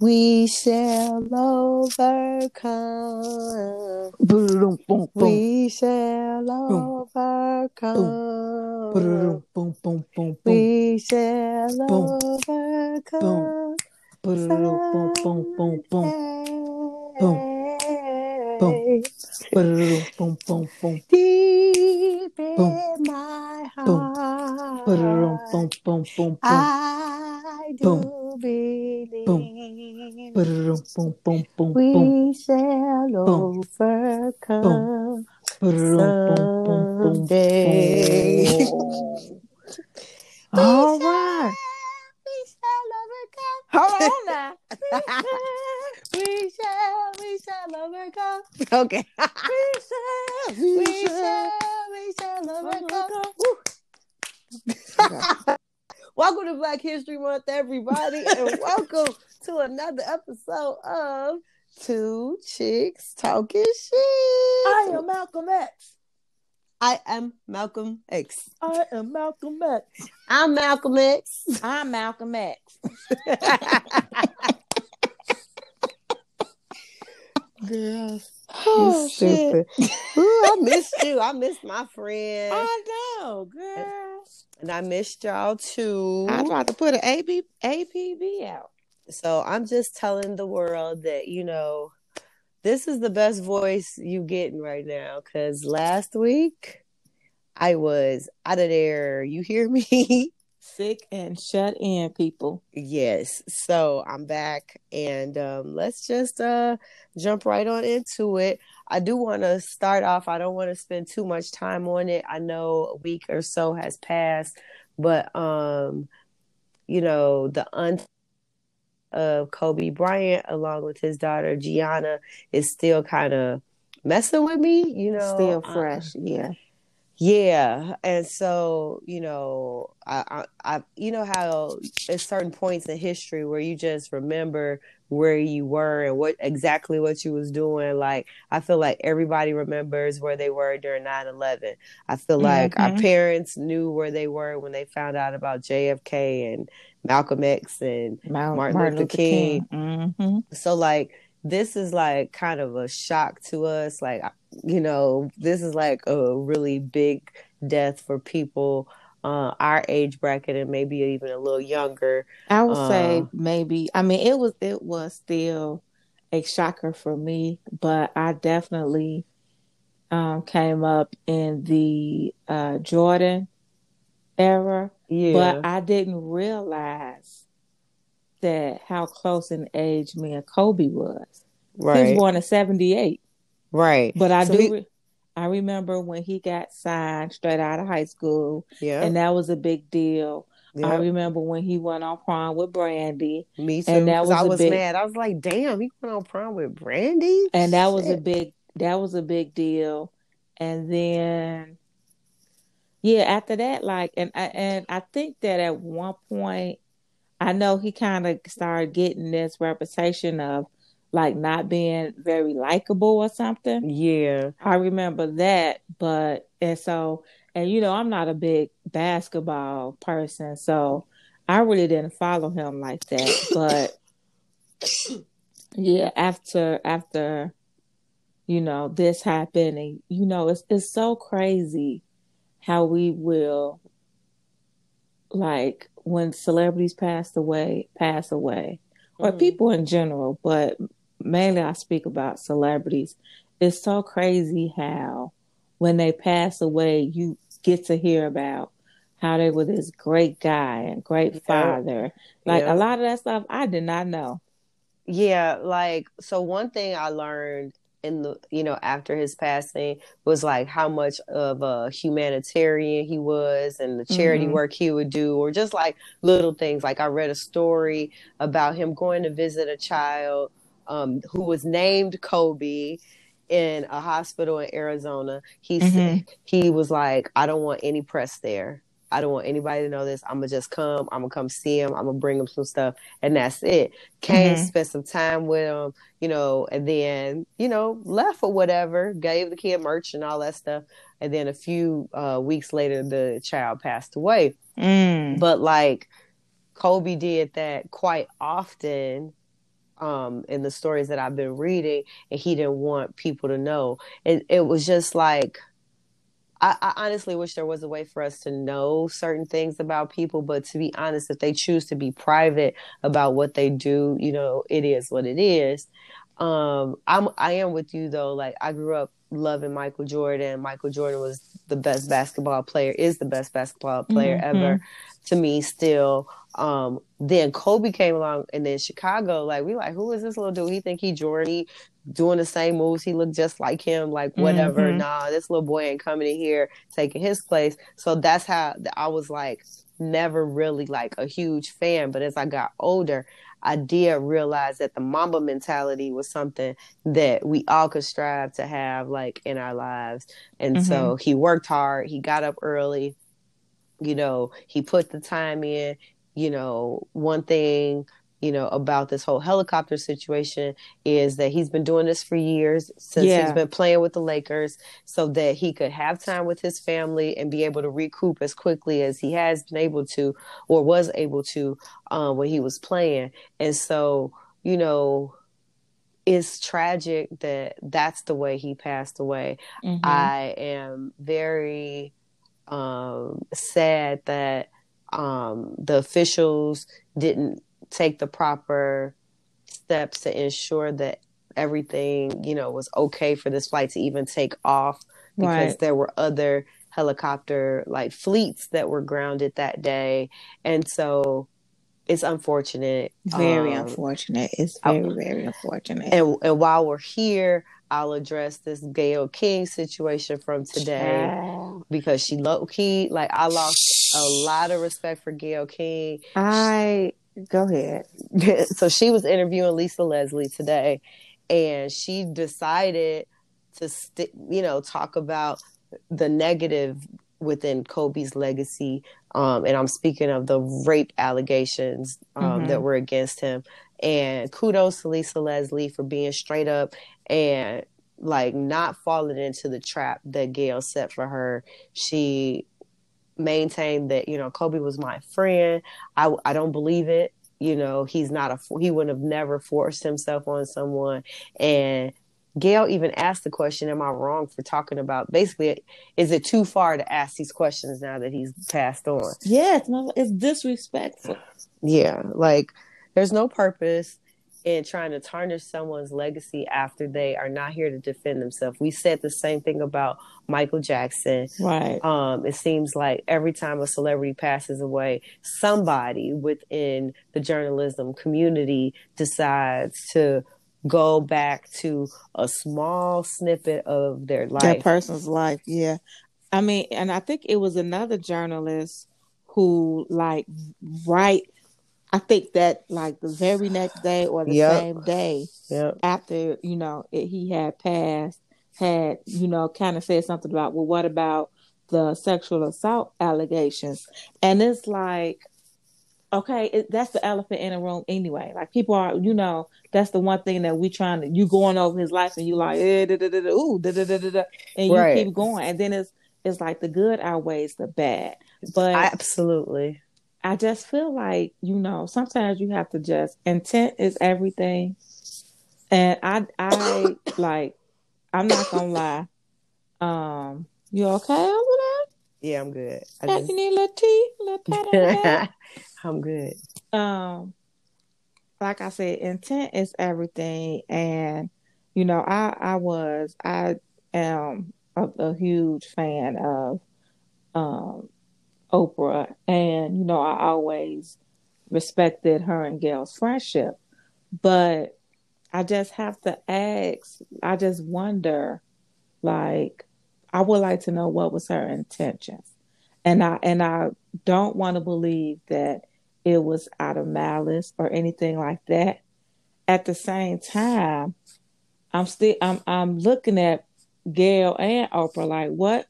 We shall overcome. We shall overcome. We shall overcome. Deep in my heart, I do believe we shall overcome someday. All right. Hold on now. We shall overcome. Okay. We shall overcome. Welcome to Black History Month, everybody, and welcome to another episode of Two Chicks Talking Shit. I'm Malcolm X. Girls, oh, stupid. Ooh, I missed you. I missed my friend. I know, girl. And I missed y'all too. I tried to put an APB out. So I'm just telling the world that, you know, this is the best voice you getting right now, because last week I was out of there. You hear me? Sick and shut in, people. Yes. So I'm back, and let's just jump right on into it. I do want to start off. I don't want to spend too much time on it. I know a week or so has passed, but, you know, the of Kobe Bryant, along with his daughter Gianna, is still kind of messing with me, you know. Still fresh, yeah. And so, you know, I you know how at certain points in history where you just remember where you were and what exactly what you was doing. Like, I feel like everybody remembers where they were during 9/11. I feel like our parents knew where they were when they found out about JFK and Malcolm X and Martin Luther King. Mm-hmm. So, like, this is like kind of a shock to us. Like, you know, this is like a really big death for people our age bracket and maybe even a little younger. I would say maybe. I mean, it was still a shocker for me, but I definitely came up in the Jordan era. Yeah. But I didn't realize that how close in age me and Kobe was. Right. He was born in 1978. Right. But I I remember when he got signed straight out of high school. Yeah. And that was a big deal. Yep. I remember when he went on prom with Brandy. Me too. And that was I was mad. I was like, damn, he went on prom with Brandy? And that was a big deal. And then after that, like, and I think that at one point, I know he kind of started getting this reputation of like not being very likable or something. Yeah, I remember that. But and you know, I'm not a big basketball person, so I really didn't follow him like that. But yeah, after you know this happened, and you know it's so crazy how we will, like, when celebrities pass away, or people in general, but mainly I speak about celebrities. It's so crazy how when they pass away, you get to hear about how they were this great guy and great father. Like, a lot of that stuff I did not know. Yeah, like, so one thing I learned in the, you know, after his passing was like how much of a humanitarian he was and the charity work he would do, or just like little things. Like, I read a story about him going to visit a child who was named Kobe in a hospital in Arizona. He said, he was like, I don't want any press there. I don't want anybody to know this. I'm going to just come. I'm going to come see him. I'm going to bring him some stuff. And that's it. Came, spent some time with him, you know, and then, you know, left or whatever. Gave the kid merch and all that stuff. And then a few weeks later, the child passed away. But, like, Kobe did that quite often in the stories that I've been reading. And he didn't want people to know. And it was just like... I honestly wish there was a way for us to know certain things about people, but to be honest, if they choose to be private about what they do, you know, it is what it is. I am with you though. Like, I grew up loving Michael Jordan. Michael Jordan was the best basketball player, is the best basketball player ever to me still. Then Kobe came along, and then Chicago, like, we like, who is this little dude? He think he Jordan, he doing the same moves, he looked just like him, like, whatever. Nah, this little boy ain't coming in here taking his place. So that's how I was, like, never really like a huge fan. But as I got older, I did realize that the Mamba mentality was something that we all could strive to have, like, in our lives. And so he worked hard, he got up early, you know, he put the time in. You know, one thing, you know, about this whole helicopter situation is that he's been doing this for years, since he's been playing with the Lakers, so that he could have time with his family and be able to recoup as quickly as he has been able to, or was able to, when he was playing. And so, you know, it's tragic that that's the way he passed away. I am very sad that the officials didn't take the proper steps to ensure that everything, you know, was okay for this flight to even take off, because there were other helicopter, like, fleets that were grounded that day. And so it's unfortunate. Very unfortunate. It's very unfortunate. And while we're here, I'll address this Gayle King situation from today, because she low-key, like, I lost a lot of respect for Gayle King. Go ahead. So she was interviewing Lisa Leslie today, and she decided to, you know, talk about the negative within Kobe's legacy. And I'm speaking of the rape allegations that were against him. And kudos to Lisa Leslie for being straight up and, like, not falling into the trap that Gayle set for her. She maintained that, you know, Kobe was my friend. I don't believe it. You know, he's not he would have never forced himself on someone. And Gayle even asked the question, am I wrong for talking about, basically, is it too far to ask these questions now that he's passed on? Yeah, it's disrespectful. Yeah, like, there's no purpose in trying to tarnish someone's legacy after they are not here to defend themselves. We said the same thing about Michael Jackson. Right. It seems like every time a celebrity passes away, somebody within the journalism community decides to go back to a small snippet of their life. That person's life, yeah. I mean, and I think it was another journalist who, like, I think that, like, the very next day or the same day after, you know, he had passed, had, you know, kind of said something about, well, what about the sexual assault allegations? And it's like, okay, that's the elephant in the room anyway. Like, people are, you know, that's the one thing that we trying to, you going over his life and you like, and you keep going. And then it's like the good outweighs the bad. But absolutely. I just feel like, you know, sometimes you have to just, intent is everything. And I like, I'm not going to lie. You okay over there? Yeah, I'm good. You need a little tea, a little pat on the back? I'm good. Like I said, intent is everything. And, you know, I am a huge fan of, Oprah, and, you know, I always respected her and Gayle's friendship, but I just have to ask, I just wonder, like, I would like to know what was her intentions, and I don't want to believe that it was out of malice or anything like that. At the same time, I'm looking at Gayle and Oprah like, what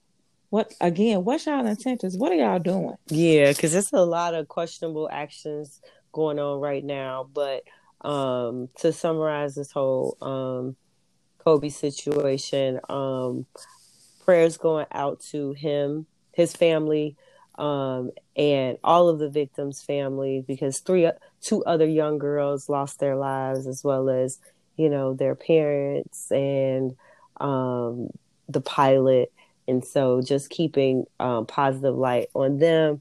What's y'all intentions? What are y'all doing? Yeah, because there's a lot of questionable actions going on right now. But to summarize this whole Kobe situation, prayers going out to him, his family, and all of the victims' families, because two other young girls lost their lives, as well as, you know, their parents and the pilot. And so just keeping positive light on them,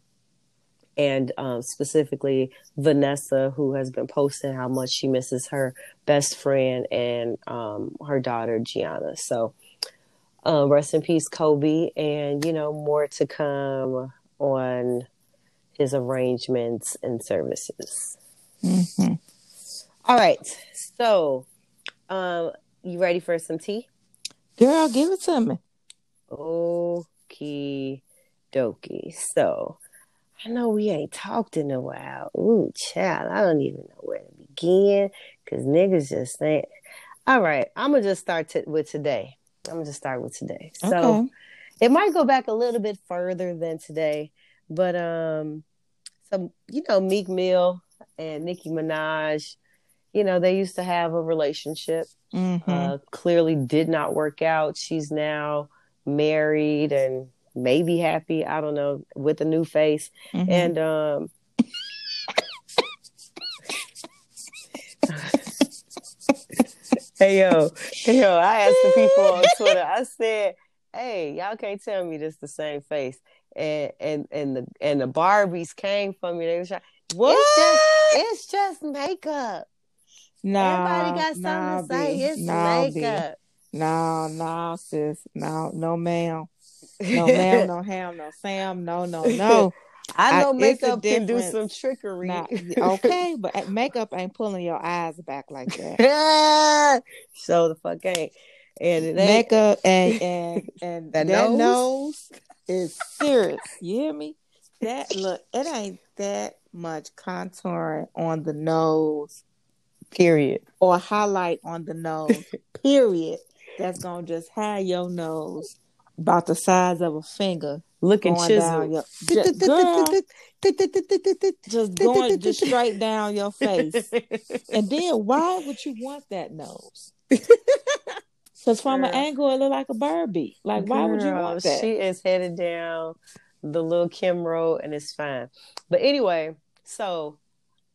and specifically Vanessa, who has been posting how much she misses her best friend and her daughter, Gianna. So rest in peace, Kobe. And, you know, more to come on his arrangements and services. Mm-hmm. All right. So you ready for some tea? Girl, give it to me. Okie dokie. So, I know we ain't talked in a while. Ooh, child, I don't even know where to begin, because niggas just ain't. All right, I'm going to just start with today. Okay. So, it might go back a little bit further than today, but, you know, Meek Mill and Nicki Minaj, you know, they used to have a relationship. Mm-hmm. Clearly did not work out. She's now married and maybe happy, I don't know, with a new face. Mm-hmm. And hey yo, I asked the people on Twitter, I said, hey, y'all can't tell me this the same face. And the Barbies came for me. They was trying, it's just makeup. Everybody got something to say. It's makeup. No, sis. No, ma'am. No ham, no Sam. No. I know makeup can do some trickery. Okay, but makeup ain't pulling your eyes back like that. So the fuck ain't. And it makeup ain't. and that nose is serious. You hear me? That look, it ain't that much contouring on the nose, period, or highlight on the nose, period. That's gonna just hide your nose about the size of a finger. Looking chiseled, just going just straight down your face. And then why would you want that nose? Because from an angle, it look like a Barbie. Like, why would you want that? She is headed down the little Kim road, and it's fine. But anyway, so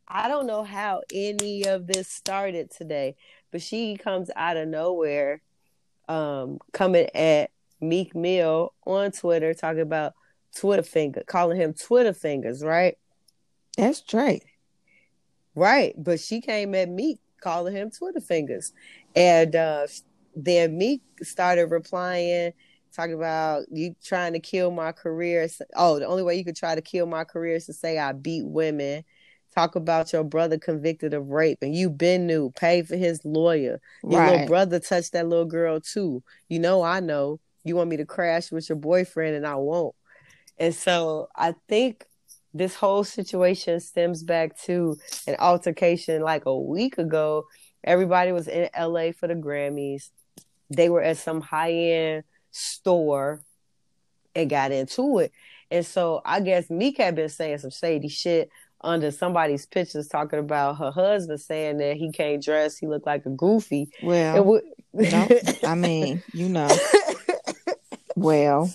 I don't know how any of this started today, but she comes out of nowhere, coming at Meek Mill on Twitter, talking about Twitter finger, calling him Twitter fingers, right? That's right. Right. But she came at Meek calling him Twitter fingers. And then Meek started replying, talking about, you trying to kill my career. Oh, the only way you could try to kill my career is to say I beat women. Talk about your brother convicted of rape, and you been new, paid for his lawyer. Your little brother touched that little girl too. You know, I know. You want me to crash with your boyfriend, and I won't. And so I think this whole situation stems back to an altercation like a week ago. Everybody was in LA for the Grammys. They were at some high-end store and got into it. And so I guess Meek had been saying some shady shit under somebody's pictures, talking about her husband saying that he can't dress, he looked like a goofy. Well, I mean, you know. Well,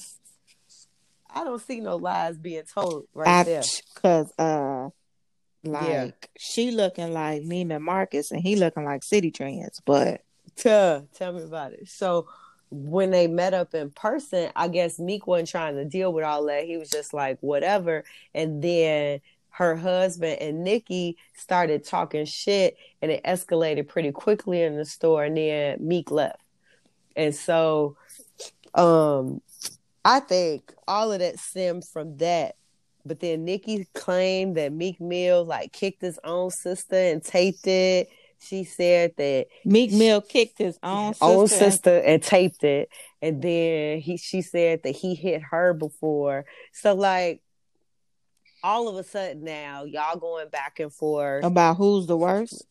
I don't see no lies being told there. Because, she looking like Neiman Marcus and he looking like City Trends. But tell me about it. So when they met up in person, I guess Meek wasn't trying to deal with all that. He was just like, whatever. And then her husband and Nikki started talking shit, and it escalated pretty quickly in the store, and then Meek left. And so I think all of that stemmed from that. But then Nikki claimed that Meek Mill like kicked his own sister and taped it. She said that Meek Mill kicked his own sister and taped it. And then she said that he hit her before. So like, all of a sudden now, y'all going back and forth about who's the worst.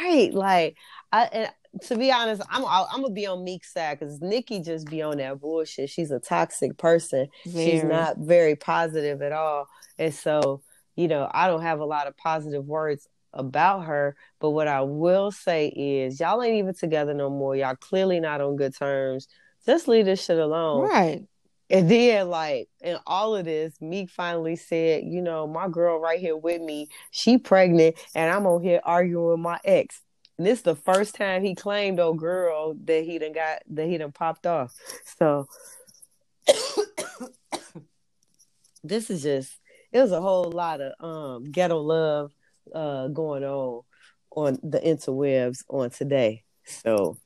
Right. Like, and to be honest, I'm gonna be on Meek's side because Nicki just be on that bullshit. She's a toxic person. Very. She's not very positive at all. And so, you know, I don't have a lot of positive words about her. But what I will say is, y'all ain't even together no more. Y'all clearly not on good terms. Just leave this shit alone. Right. And then, like, in all of this, Meek finally said, you know, my girl right here with me, she pregnant, and I'm on here arguing with my ex. And this is the first time he claimed, oh, girl, that he done popped off. So, this is just, it was a whole lot of ghetto love going on the interwebs on today. So,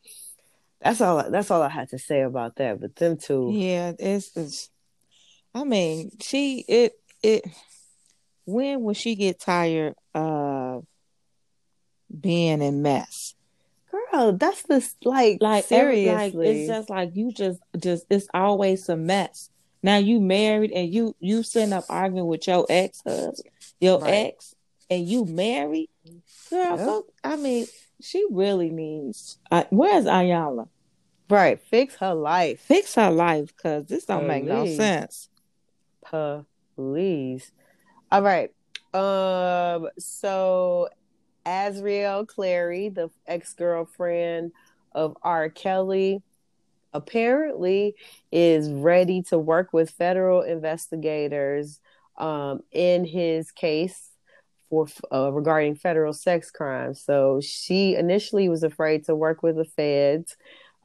That's all I had to say about that. But them two, yeah, it's I mean, she when will she get tired of being in mess? Girl, that's just like seriously, it's just like you just it's always some mess. Now you married and you sitting up arguing with your ex, and you married, girl. Yep. So, I mean. She really needs... where's Ayala? Right. Fix her life. Fix her life, because this don't make no sense. Please. All right. So, Azriel Clary, the ex-girlfriend of R. Kelly, apparently is ready to work with federal investigators in his case for regarding federal sex crimes. So she initially was afraid to work with the feds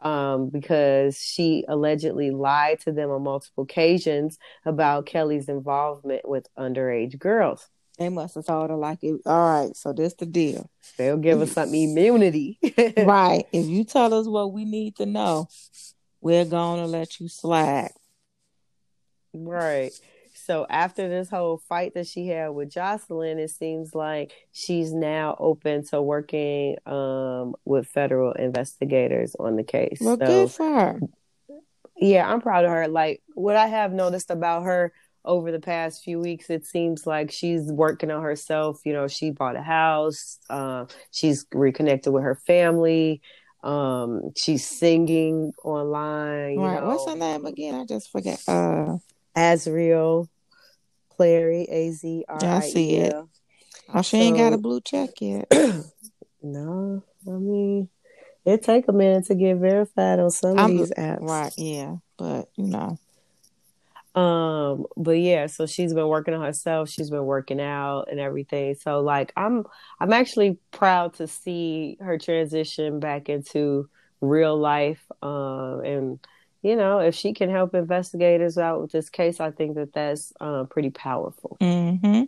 because she allegedly lied to them on multiple occasions about Kelly's involvement with underage girls. They must have told her, like, all right, so that's the deal. They'll give us some immunity. Right. If you tell us what we need to know, we're going to let you slide. Right. So after this whole fight that she had with Jocelyn, it seems like she's now open to working with federal investigators on the case. Well, so, good for her. Yeah, I'm proud of her. Like, what I have noticed about her over the past few weeks, it seems like she's working on herself. You know, she bought a house. She's reconnected with her family. She's singing online. All right. What's her name again? I just forget. Azriel Clary, Azriel. I see it. Oh, she ain't got a blue check yet. No, I mean, it take a minute to get verified on some of these apps, right? Yeah, but you know, but yeah, so she's been working on herself. She's been working out and everything. So, like, I'm actually proud to see her transition back into real life, and. You know, if she can help investigators out with this case, I think that that's pretty powerful. Mm-hmm.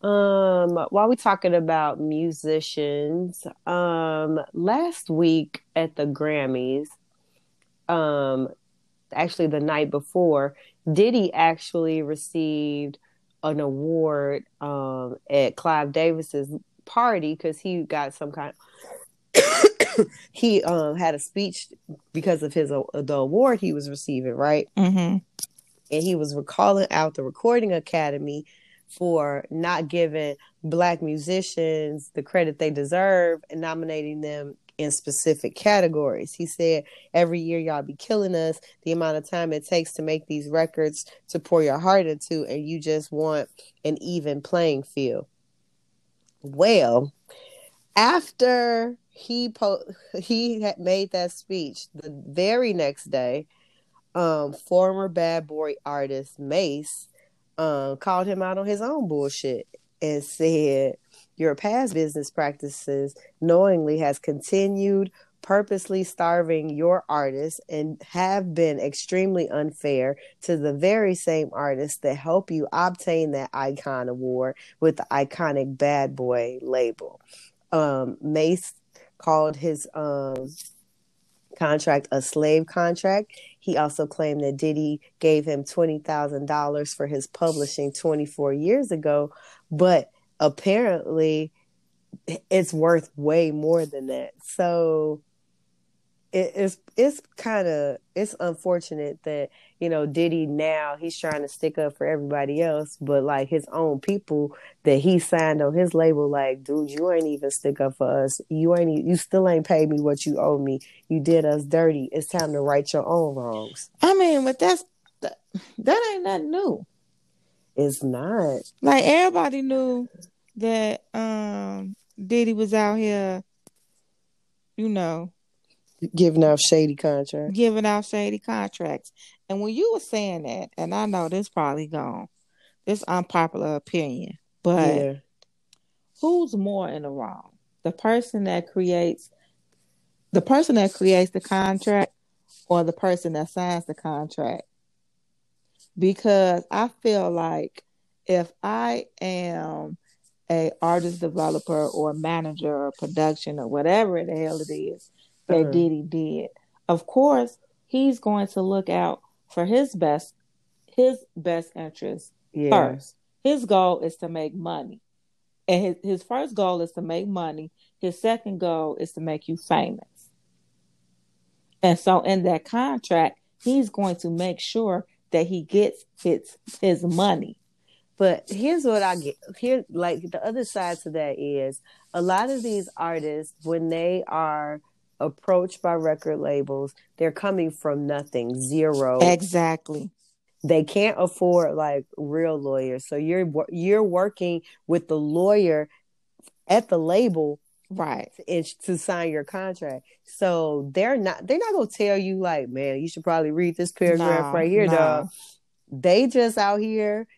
While we're talking about musicians, last week at the Grammys, actually the night before, Diddy actually received an award at Clive Davis's party because he got some kind of... He had a speech because of the award he was receiving, right? Mm-hmm. And he was calling out the Recording Academy for not giving Black musicians the credit they deserve and nominating them in specific categories. He said, every year y'all be killing us, the amount of time it takes to make these records to pour your heart into, and you just want an even playing field. Well, after... He had made that speech the very next day. Former Bad Boy artist Mase called him out on his own bullshit and said, your past business practices knowingly has continued purposely starving your artists and have been extremely unfair to the very same artists that help you obtain that icon award with the iconic Bad Boy label. Mase called his contract a slave contract. He also claimed that Diddy gave him $20,000 for his publishing 24 years ago, but apparently it's worth way more than that. So it's unfortunate that, you know, Diddy now he's trying to stick up for everybody else, but like his own people that he signed on his label, like, dude, you ain't even stick up for us. You still ain't paid me what you owe me. You did us dirty. It's time to right your own wrongs. I mean, but that ain't nothing new. It's not. Like, everybody knew that Diddy was out here, you know, giving out shady contracts. And when you were saying that, and I know this probably gone, this unpopular opinion, but yeah, who's more in the wrong? The person that creates the contract or the person that signs the contract? Because I feel like if I am a artist developer or manager or production or whatever the hell it is that Diddy did, of course he's going to look out for his best interest first. His goal is to make money, and his first goal is to make money. His second goal is to make you famous. And so in that contract, he's going to make sure that he gets his money. But here's what I get here, like the other side to that is a lot of these artists, when they are approached by record labels, they're coming from nothing, zero. Exactly. They can't afford like real lawyers, so you're working with the lawyer at the label, right? To sign your contract, so they're not gonna tell you like, man, you should probably read this paragraph dog. They just out here,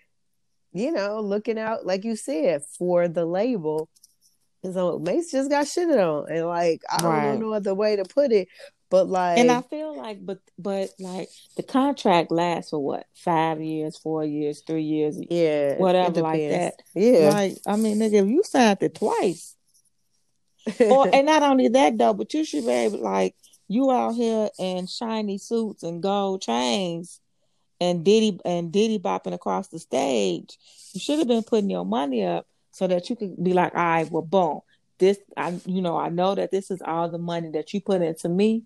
you know, looking out, like you said, for the label. And so Mase just got shitted on, and like I don't know no other way to put it, but like, and I feel like, but like the contract lasts for what, 5 years, 4 years, 3 years, yeah, whatever like that, yeah. Like, I mean, nigga, if you signed it twice, or and not only that though, but you should be able, like, you out here in shiny suits and gold chains, and Diddy bopping across the stage. You should have been putting your money up, so that you could be like, all right, well, boom, this, I know that this is all the money that you put into me.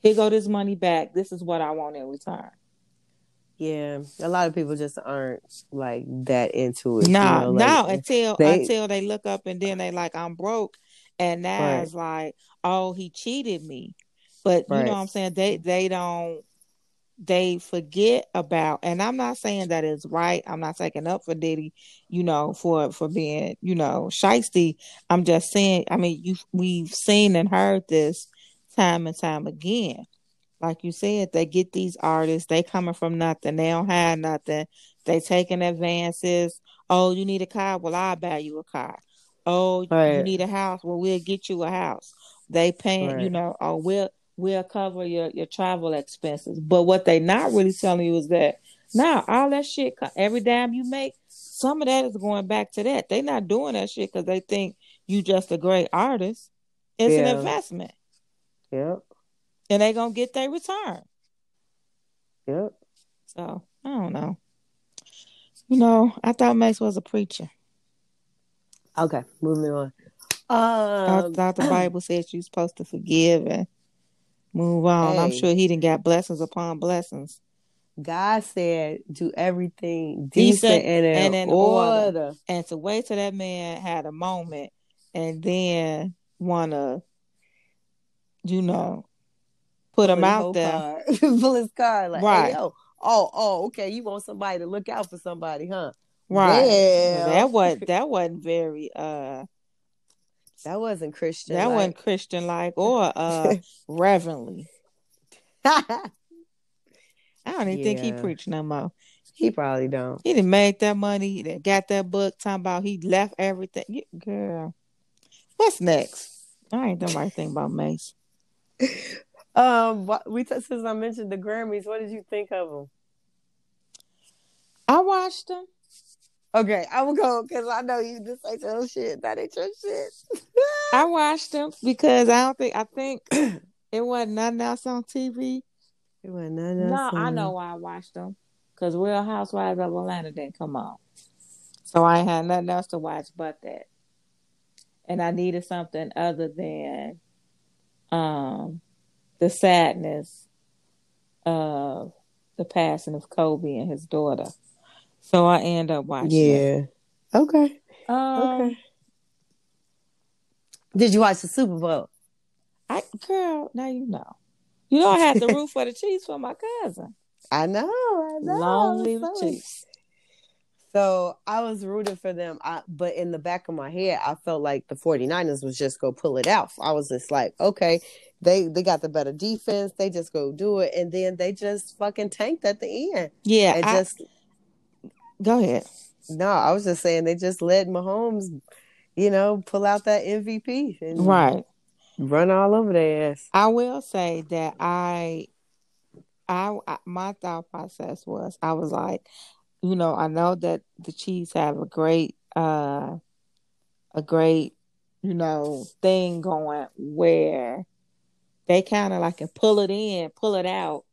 Here go this money back. This is what I want in return. Yeah, a lot of people just aren't like that into it. Until they look up and then they like, I'm broke, and now it's like, oh, he cheated me. But you know what I'm saying? They forget about, and I'm not saying that is right. I'm not taking up for Diddy, you know, for being, you know, shiesty. I'm just saying, I mean, we've seen and heard this time and time again. Like you said, they get these artists, they coming from nothing, they don't have nothing, they taking advances. Oh, you need a car? Well, I'll buy you a car. Oh, you need a house? Well, we'll get you a house. They paying, you know, oh, we'll cover your travel expenses. But what they not really telling you is that now all that shit, every dime you make, some of that is going back to that. They not doing that shit because they think you just a great artist. It's an investment. Yep. And they gonna get their return. Yep. So I don't know. You know, I thought Mase was a preacher. Okay, moving on. I thought the Bible said you're supposed to forgive and move on. Hey, I'm sure he didn't got blessings upon blessings. God said, do everything decent and in order. And to wait till that man had a moment and then want to, you know, put him out there. Pull his card. Like, hey, yo, okay, you want somebody to look out for somebody, huh? Right. Well. That wasn't very... That wasn't Christian. That wasn't Christian like or reverently. I don't even think he preached no more. He probably don't. He didn't make that money. He didn't got that book talking about he left everything. Yeah, girl, what's next? I ain't done my thing about Mase. Since I mentioned the Grammys, what did you think of them? I watched them. Okay, I will go because I know you just like your shit. That ain't your shit. I watched them because I think it wasn't nothing else on TV. It wasn't nothing else. No, I know why I watched them, because Real Housewives of Atlanta didn't come on, so I ain't had nothing else to watch but that, and I needed something other than the sadness of the passing of Kobe and his daughter. So I end up watching it. Okay. Okay. Did you watch the Super Bowl? Girl, now you know. You know I had to root for the Chiefs for my cousin. I know. Long live the Chiefs. So I was rooting for them, but in the back of my head, I felt like the 49ers was just going to pull it out. I was just like, okay, they got the better defense. They just go do it. And then they just fucking tanked at the end. Yeah. And go ahead. No, I was just saying they just let Mahomes, pull out that MVP. And right. Run all over their ass. I will say that I my thought process was, I was like, I know that the Chiefs have a great, thing going where they kind of like can pull it out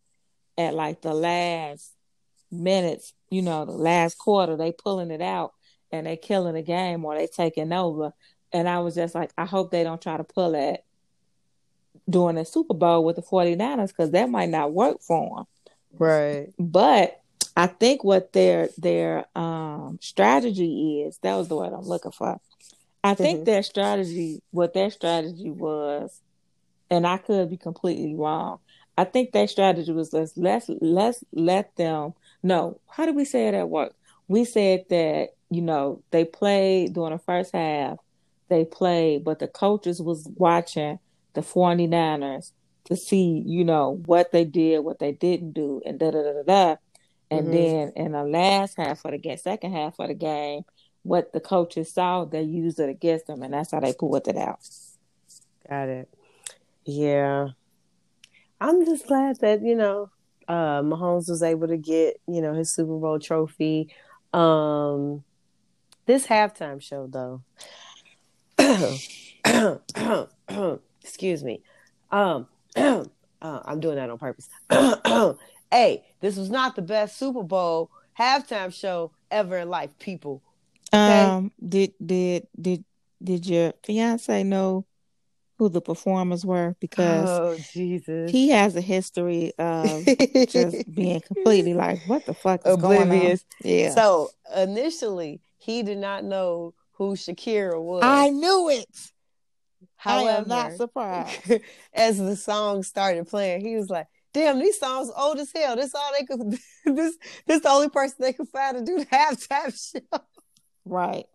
at like the last minutes, the last quarter, they pulling it out and they killing the game or they taking over. And I was just like, I hope they don't try to pull it during the Super Bowl with the 49ers because that might not work for them. Right. But I think what their strategy is, that was the word I'm looking for. I think their strategy was, and I could be completely wrong. I think their strategy was let's let them know. How did we say it at work? We said that, they played during the first half, but the coaches was watching the 49ers to see, what they did, what they didn't do, and da-da-da-da-da. And then in the last half of the game, second half of the game, what the coaches saw, they used it against them, and that's how they pulled it out. Got it. Yeah. I'm just glad that, Mahomes was able to get, his Super Bowl trophy. This halftime show, though. Excuse me. I'm doing that on purpose. Hey, this was not the best Super Bowl halftime show ever in life, people. Okay? Did your fiance know who the performers were? Because Jesus, he has a history of just being completely like, what the fuck is oblivious. Going on? Yeah. So initially, he did not know who Shakira was. I knew it. However, I am not surprised. As the song started playing, he was like, damn, these songs old as hell. This all they could this the only person they could find to do the halftime show. Right.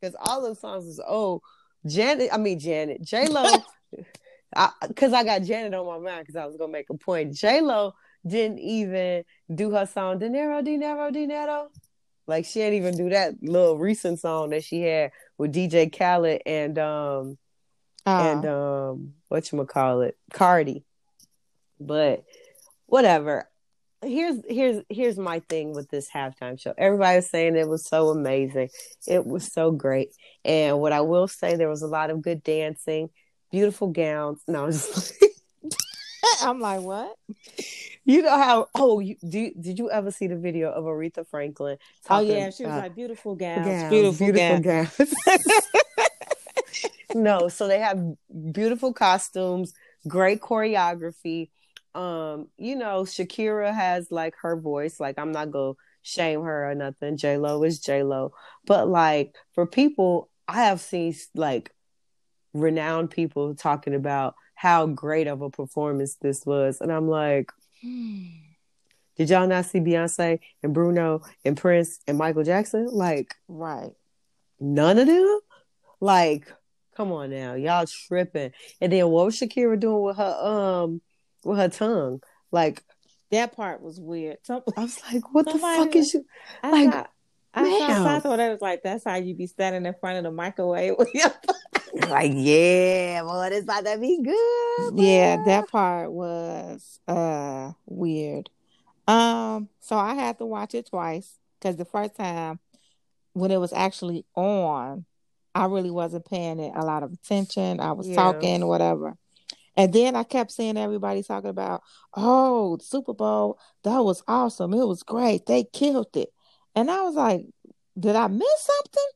Because all those songs is old. J Lo, because I got Janet on my mind because I was gonna make a point. J Lo didn't even do her song Dinero, Dinero, Dinero. Like, she didn't even do that little recent song that she had with DJ Khaled and whatchamacallit, Cardi. But whatever. Here's my thing with this halftime show. Everybody was saying it was so amazing. It was so great. And what I will say, there was a lot of good dancing, beautiful gowns. No, I'm just like, I'm like, what? You know how? Oh, did you ever see the video of Aretha Franklin? Talking, oh yeah, she was like, beautiful gowns, beautiful gowns. No, so they have beautiful costumes, great choreography. Shakira has like her voice. Like, I'm not gonna shame her or nothing. J Lo is J Lo, but like, for people, I have seen like renowned people talking about how great of a performance this was. And I'm like, did y'all not see Beyonce and Bruno and Prince and Michael Jackson? Like, right. None of them? Like, come on now. Y'all tripping. And then what was Shakira doing with her tongue? Like, that part was weird. I was like, what the fuck is you? I thought that was like, that's how you be standing in front of the microwave with your like, yeah, boy, this about to be good. Boy. Yeah, that part was weird. So I had to watch it twice because the first time when it was actually on, I really wasn't paying it a lot of attention. I was talking, whatever. And then I kept seeing everybody talking about, oh, the Super Bowl, that was awesome. It was great. They killed it. And I was like, did I miss something?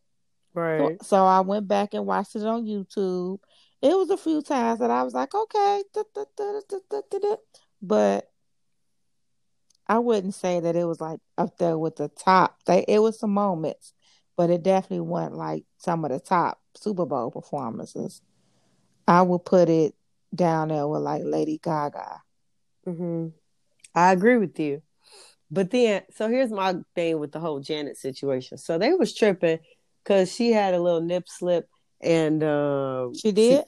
Right. So I went back and watched it on YouTube, It was a few times that I was like, okay, but I wouldn't say that it was like up there with the top. It was some moments, but it definitely wasn't like some of the top Super Bowl performances. I would put it down there with like Lady Gaga. Mm-hmm. I agree with you. But then, so here's my thing with the whole Janet situation. So they was tripping because she had a little nip slip and she did?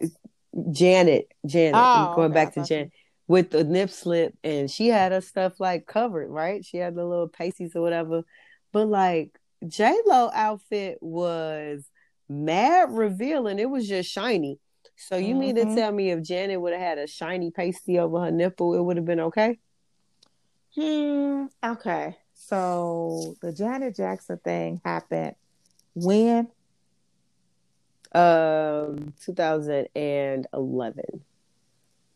Janet. Oh, going okay, back to Janet. With the nip slip, and she had her stuff like covered, right? She had the little pasties or whatever. But like J Lo outfit was mad revealing. It was just shiny. So you mean to tell me if Janet would have had a shiny pasty over her nipple, it would have been okay? Okay. So the Janet Jackson thing happened when? 2011.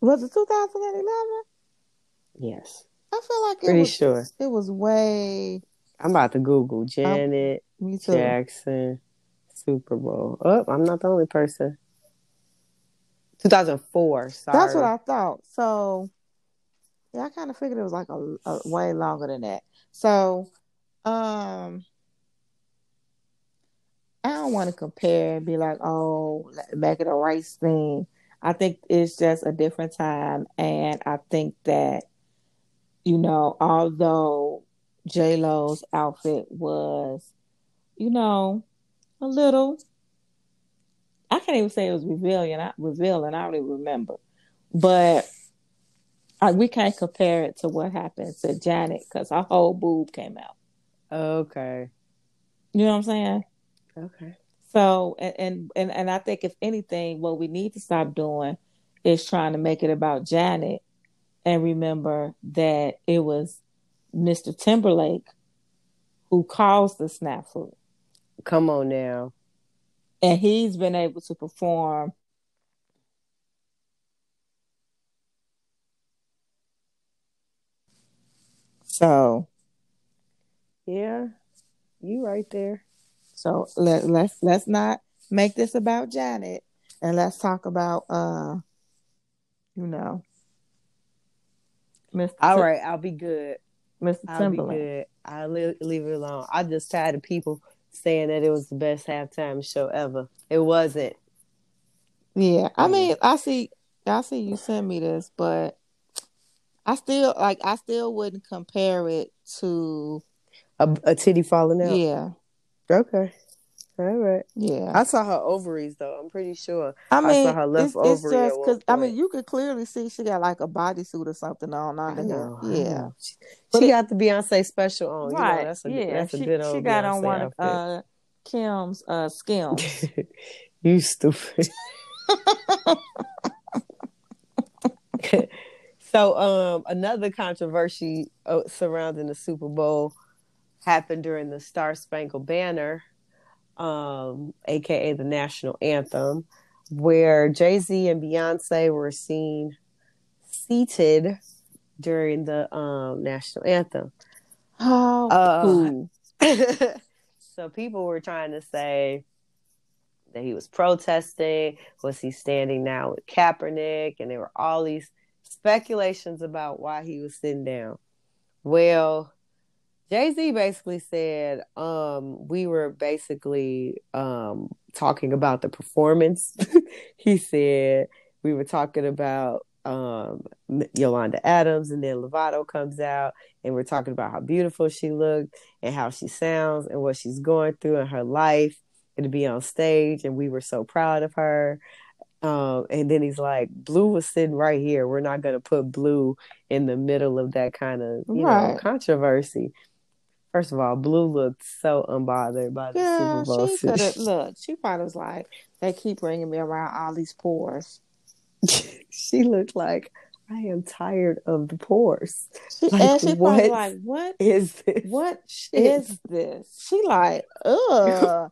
Was it 2011? Yes. I feel like it was way... I'm about to Google Janet Jackson Super Bowl. Oh, I'm not the only person. 2004, sorry. That's what I thought. So, yeah, I kind of figured it was like a way longer than that. So, I don't want to compare and be like, oh, make it a race thing. I think it's just a different time, and I think that, you know, although J Lo's outfit was, you know, a little, I can't even say it was revealing. I don't even remember, but we can't compare it to what happened to Janet because her whole boob came out. Okay, you know what I'm saying? Okay. So, and I think if anything, what we need to stop doing is trying to make it about Janet and remember that it was Mr. Timberlake who caused the snafu. Come on now. And he's been able to perform. So. Yeah, you right there. So let's not make this about Janet, and let's talk about you know, Mr. All right, I'll be good, Mr. Timberlake. I'll leave it alone. I just tired of people saying that it was the best halftime show ever. It wasn't. Yeah, I mean, I see you send me this, but I still wouldn't compare it to a titty falling out. Yeah. Okay. All right. Yeah. I saw her ovaries, though. I'm pretty sure. I mean, I saw her left ovary. Just because, I mean, you could clearly see she got like a bodysuit or something on. Yeah. She got the Beyonce special on. Right. You know, that's a good old Beyonce. She got on one of Kim's skims. You stupid. So, another controversy surrounding the Super Bowl happened during the Star Spangled Banner, aka the national anthem, where Jay-Z and Beyonce were seen seated during the national anthem. Oh, so people were trying to say that he was protesting. Was he standing down with Kaepernick? And there were all these speculations about why he was sitting down. Well, Jay-Z basically said, we were basically talking about the performance. He said, we were talking about Yolanda Adams, and then Lovato comes out, and we're talking about how beautiful she looked and how she sounds and what she's going through in her life and to be on stage. And we were so proud of her. And then he's like, Blue was sitting right here. We're not going to put Blue in the middle of that kind of, you know, controversy. First of all, Blue looked so unbothered by the Super Bowl. She probably was like, they keep bringing me around all these pores. She looked like, I am tired of the pores. She probably like, what is this? She like, ugh.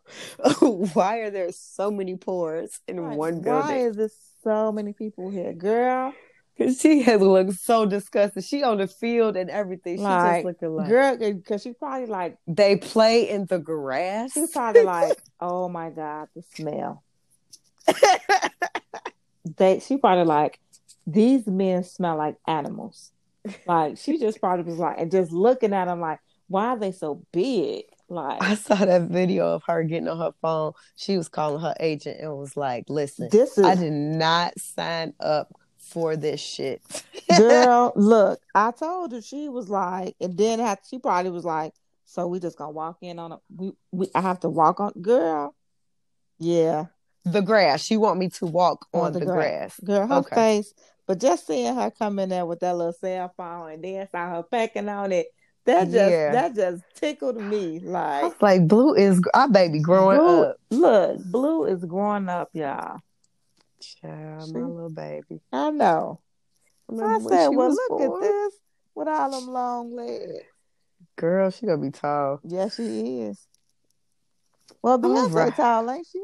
Why are there so many pores in one building? Why is there so many people here, girl? Because she had looked so disgusted. She on the field and everything. She just looking like, girl, because she probably like, they play in the grass. She probably like, oh my God, the smell. she probably like, these men smell like animals. Like, she just probably was like, and just looking at them like, why are they so big? Like, I saw that video of her getting on her phone. She was calling her agent and was like, listen, I did not sign up for this shit. Girl, look, I told her. She was like, and then she probably was like, so we just gonna walk in on I have to walk on, girl. Yeah. The grass. She want me to walk on the grass. Girl, her face. But just seeing her come in there with that little cell phone and then saw her pecking on it, that just tickled me. Like, I was like, Blue is our baby growing up. Look, Blue is growing up, y'all. Child, my little baby. I know. I said, well, look at this with all them long legs. Girl, she gonna be tall. Yes, yeah, she is. Well, Beyonce tall, ain't she?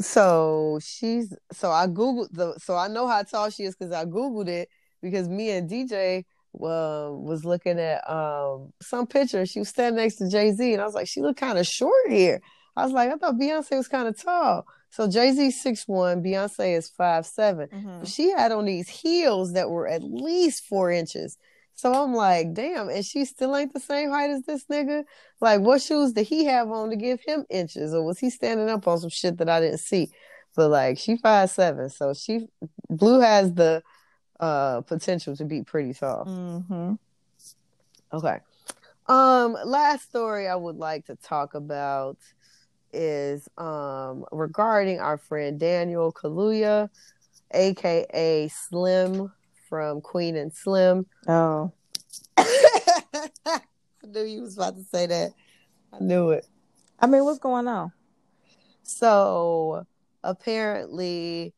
So I know how tall she is because I googled it, because me and DJ was looking at some picture. She was standing next to Jay-Z, and I was like, she looked kind of short here. I was like, I thought Beyonce was kind of tall. So Jay-Z's 6'1", Beyonce is 5'7". Mm-hmm. She had on these heels that were at least 4 inches. So I'm like, damn, and she still ain't the same height as this nigga? Like, what shoes did he have on to give him inches? Or was he standing up on some shit that I didn't see? But, like, she 5'7", so Blue has the potential to be pretty tall. Mm-hmm. Okay. Last story I would like to talk about is regarding our friend Daniel Kaluuya, a.k.a. Slim from Queen and Slim. Oh. I knew you was about to say that. I knew it. I mean, what's going on? So, apparently,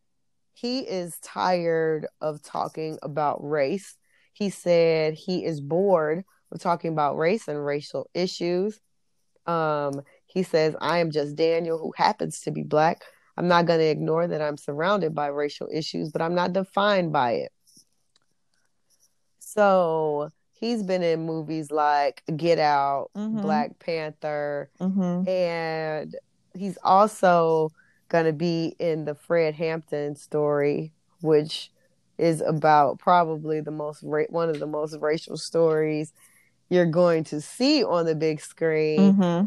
he is tired of talking about race. He said he is bored of talking about race and racial issues. He says, I am just Daniel, who happens to be black. I'm not going to ignore that I'm surrounded by racial issues, but I'm not defined by it. So he's been in movies like Get Out, mm-hmm. Black Panther, mm-hmm. and he's also going to be in the Fred Hampton story, which is about probably the most one of the most racial stories you're going to see on the big screen. Mm-hmm.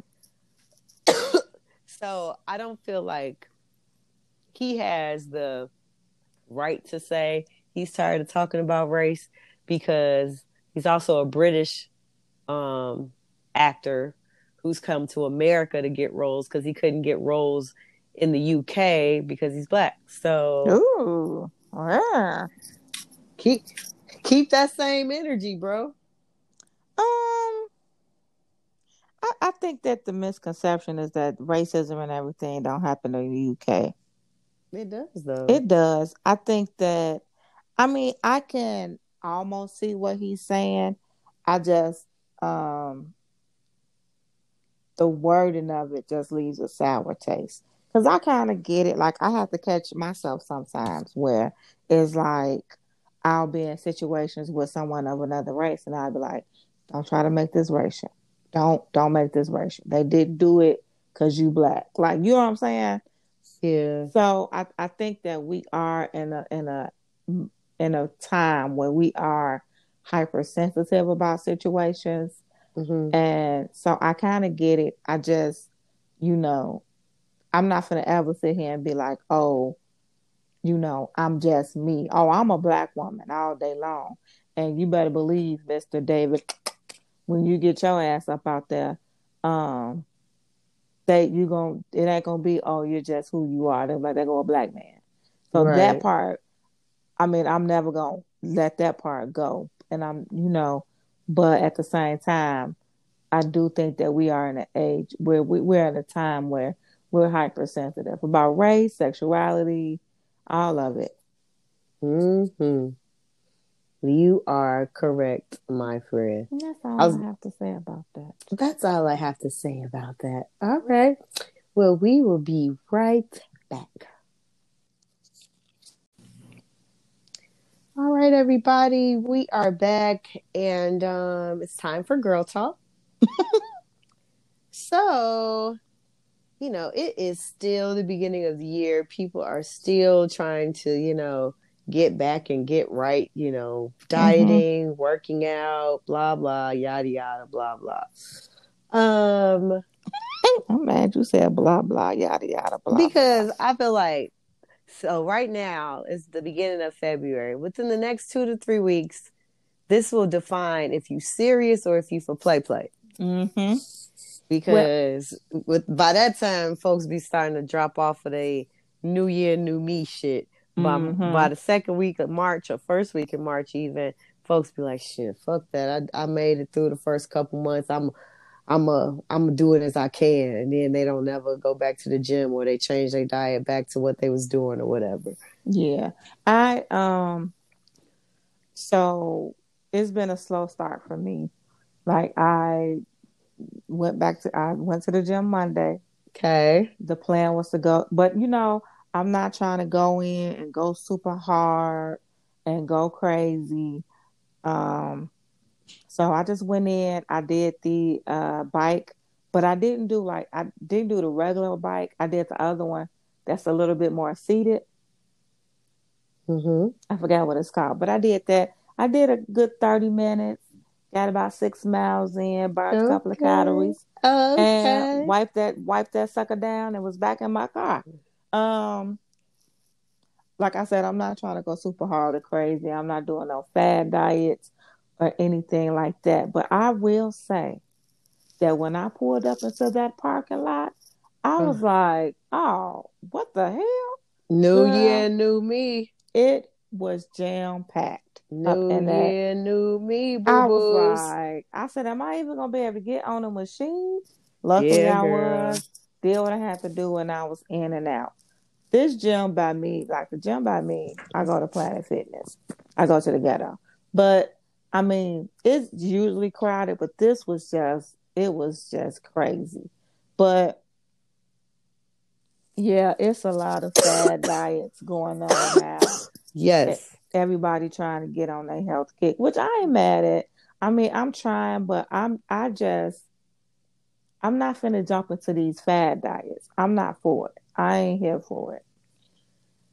So I don't feel like he has the right to say he's tired of talking about race, because he's also a British actor who's come to America to get roles, because he couldn't get roles in the UK because he's black. So ooh, yeah. keep that same energy, bro. I think that the misconception is that racism and everything don't happen in the UK. It does, though. It does. I think that, I mean, I can almost see what he's saying. I just the wording of it just leaves a sour taste, because I kind of get it. Like, I have to catch myself sometimes where it's like I'll be in situations with someone of another race and I'll be like, don't try to make this racial. Don't make this racial. They didn't do it because you black. Like, you know what I'm saying? Yeah. So I think that we are in a time where we are hypersensitive about situations. Mm-hmm. And so I kind of get it. I just, I'm not going to ever sit here and be like, oh, I'm just me. Oh, I'm a black woman all day long. And you better believe, Mr. David, when you get your ass up out there, it ain't going to be, oh, you're just who you are. They're like, they go a black man. So right. That part, I mean, I'm never going to let that part go. And I'm, but at the same time, I do think that we are in an age where we're in a time where we're hypersensitive about race, sexuality, all of it. Mm-hmm. You are correct, my friend. That's all I have to say about that. That's all I have to say about that. All right. Well, we will be right back. All right, everybody, we are back, and it's time for Girl Talk. So, you know, it is still the beginning of the year. People are still trying to, you know, get back and get right, you know, dieting, mm-hmm. working out, blah, blah, yada, yada, blah, blah. I'm mad you said blah, blah, yada, yada, blah. Because blah. I feel like, so right now is the beginning of February. Within the next 2 to 3 weeks, this will define if you serious or if you for play. Mm-hmm. Because by that time, folks be starting to drop off of their new year, new me shit. Mm-hmm. By the second week of March or first week in March even, folks be like, shit, fuck that. I made it through the first couple months. I'm a do it as I can. And then they don't never go back to the gym or they change their diet back to what they was doing or whatever. Yeah. So it's been a slow start for me. Like I went to the gym Monday. Okay. The plan was to go, but you know, I'm not trying to go in and go super hard and go crazy. So I just went in, I did the bike, but I didn't do the regular bike. I did the other one that's a little bit more seated. Mm-hmm. I forgot what it's called, but I did that. I did a good 30 minutes, got about 6 miles in, burned a couple of calories, and wiped that sucker down and was back in my car. Like I said, I'm not trying to go super hard or crazy. I'm not doing no fad diets or anything like that. But I will say that when I pulled up into that parking lot, I was like, oh, what the hell? New year, new me. It was jam-packed. New year, new me, boo-boos. I was like, I said, am I even going to be able to get on a machine? Luckily, yeah, I was. Did what I had to do when I was in and out. This gym by me, I go to Planet Fitness. I go to the Ghetto. But, I mean, it's usually crowded, but this was just, it was just crazy. But, yeah, it's a lot of fad diets going on now. Yes. Everybody trying to get on their health kick, which I ain't mad at. I mean, I'm trying, but I'm not finna jump into these fad diets. I'm not for it. I ain't here for it.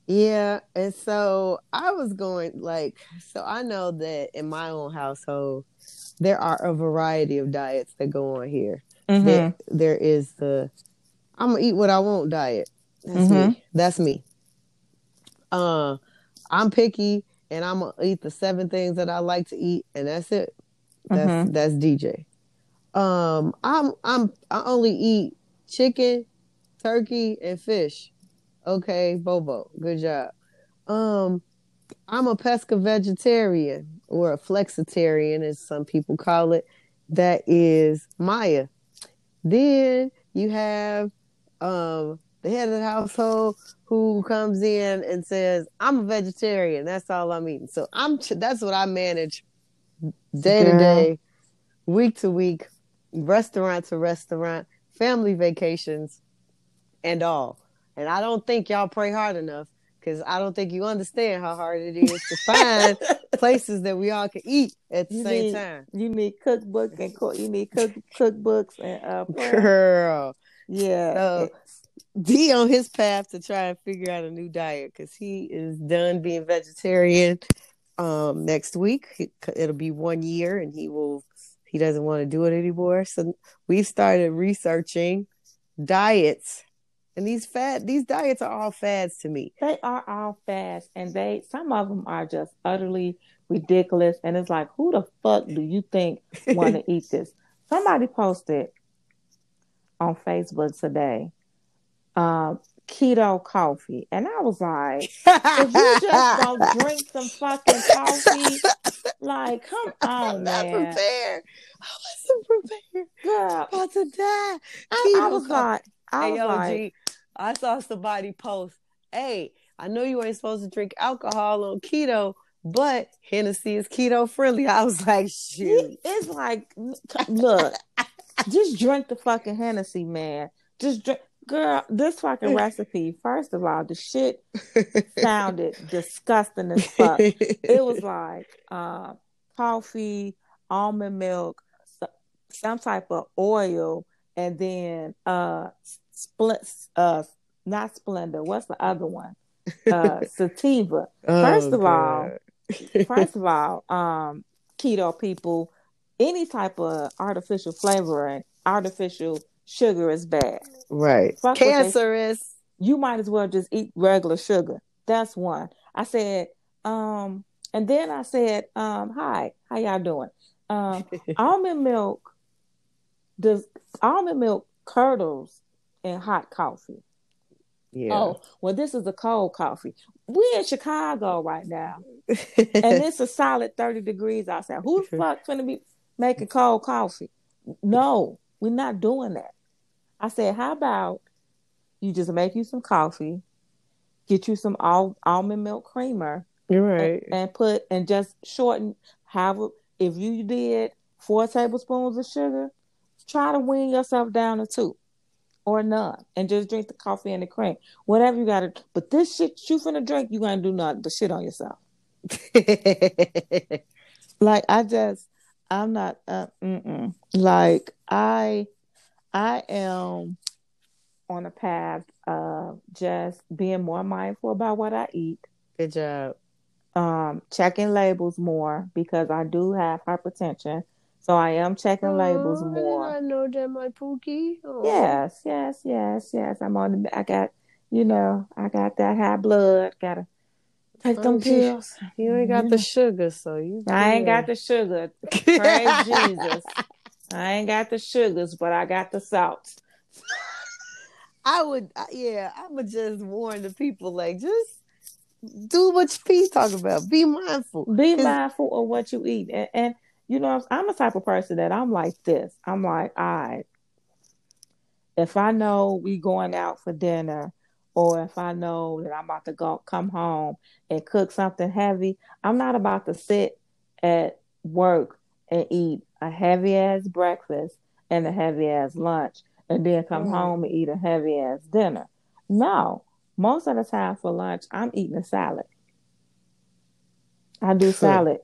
Yeah, and so I was going so I know that in my own household, there are a variety of diets that go on here. Mm-hmm. There is the I'm gonna eat what I want diet. That's mm-hmm. me. That's me. I'm picky, and I'm gonna eat the 7 things that I like to eat, and that's it. That's mm-hmm. that's DJ. I only eat chicken, turkey, and fish. Okay, Bobo, good job. I'm a pesca-vegetarian, or a flexitarian, as some people call it. That is Maya. Then you have the head of the household who comes in and says, I'm a vegetarian. That's all I'm eating. So that's what I manage day to day, week to week, restaurant to restaurant, family vacations, and all. And I don't think y'all pray hard enough, because I don't think you understand how hard it is to find places that we all can eat at the same time. You need cookbooks and cookbooks and girl. Yeah. So D on his path to try and figure out a new diet, because he is done being vegetarian. Next week it'll be 1 year, and he doesn't want to do it anymore. So we started researching diets, and these diets are all fads to me. They are all fads, and some of them are just utterly ridiculous. And it's like, who the fuck do you think want to eat this? Somebody posted on Facebook today, keto coffee, and I was like, if you just don't drink some fucking coffee, like, come on. I wasn't prepared. Girl, I'm about to die. I was like, I saw somebody post, hey, I know you ain't supposed to drink alcohol on keto, but Hennessy is keto friendly. I was like, shit. It's like, look, just drink the fucking Hennessy, man. Just drink. Girl, this fucking recipe, first of all, the shit sounded disgusting as fuck. It was like coffee, almond milk, some type of oil, and then not Splenda. What's the other one? Sativa. First of all, keto people, any type of artificial flavoring, artificial sugar is bad. Right. Cancerous. You might as well just eat regular sugar. That's one. I said, and then I said, hi, how y'all doing? Almond milk curdles in hot coffee. Yeah. Oh, well, this is a cold coffee. We're in Chicago right now. And it's a solid 30 degrees outside. Who the fuck's going to be making cold coffee? No, we're not doing that. I said, how about you just make you some coffee, get you some almond milk creamer. You're right. And just shorten. If you did 4 tablespoons of sugar, try to wean yourself down to 2 or none and just drink the coffee and the cream. Whatever you got to, but this shit you finna drink, you gonna do nothing but shit on yourself. Like I'm not, like I am on a path of just being more mindful about what I eat. Good job. Checking labels more because I do have hypertension, so I am checking labels more. I did not know that, my pookie. Oh. Yes. I got that high blood. Gotta take them pills. You ain't got the sugar, so you. I ain't got the sugar. Praise Jesus. I ain't got the sugars, but I got the salts. I would just warn the people, like, just do what P's talking about. Be mindful. Be mindful of what you eat. And you know, I'm a type of person that I'm like this. I'm like, all right, if I know we going out for dinner, or if I know that I'm about to come home and cook something heavy, I'm not about to sit at work and eat a heavy-ass breakfast and a heavy-ass lunch and then come home and eat a heavy-ass dinner. No. Most of the time for lunch, I'm eating a salad. I do salad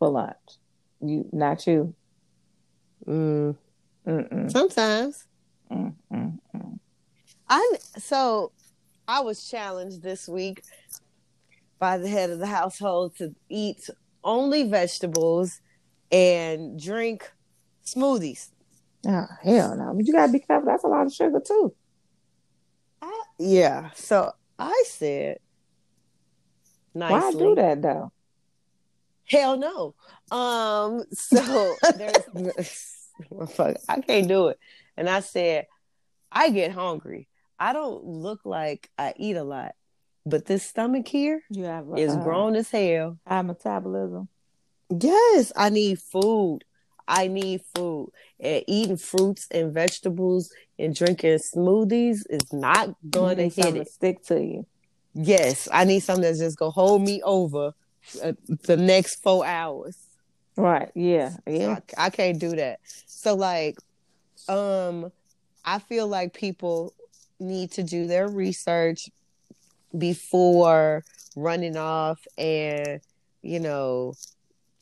for lunch. You, not you. Sometimes. So I was challenged this week by the head of the household to eat only vegetables and drink smoothies. Oh, hell no. But you got to be careful. That's a lot of sugar, too. Yeah, so I said, nicely. Why do that though? Hell no. So there's, I can't do it. And I said, I get hungry. I don't look like I eat a lot, but this stomach here is grown as hell. I have metabolism. Yes, I need food. And eating fruits and vegetables and drinking smoothies is not going to hit it. To stick to you. Yes, I need something that's just going to hold me over the next 4 hours. Right. Yeah. I can't do that. So, like, I feel like people need to do their research before running off and, you know,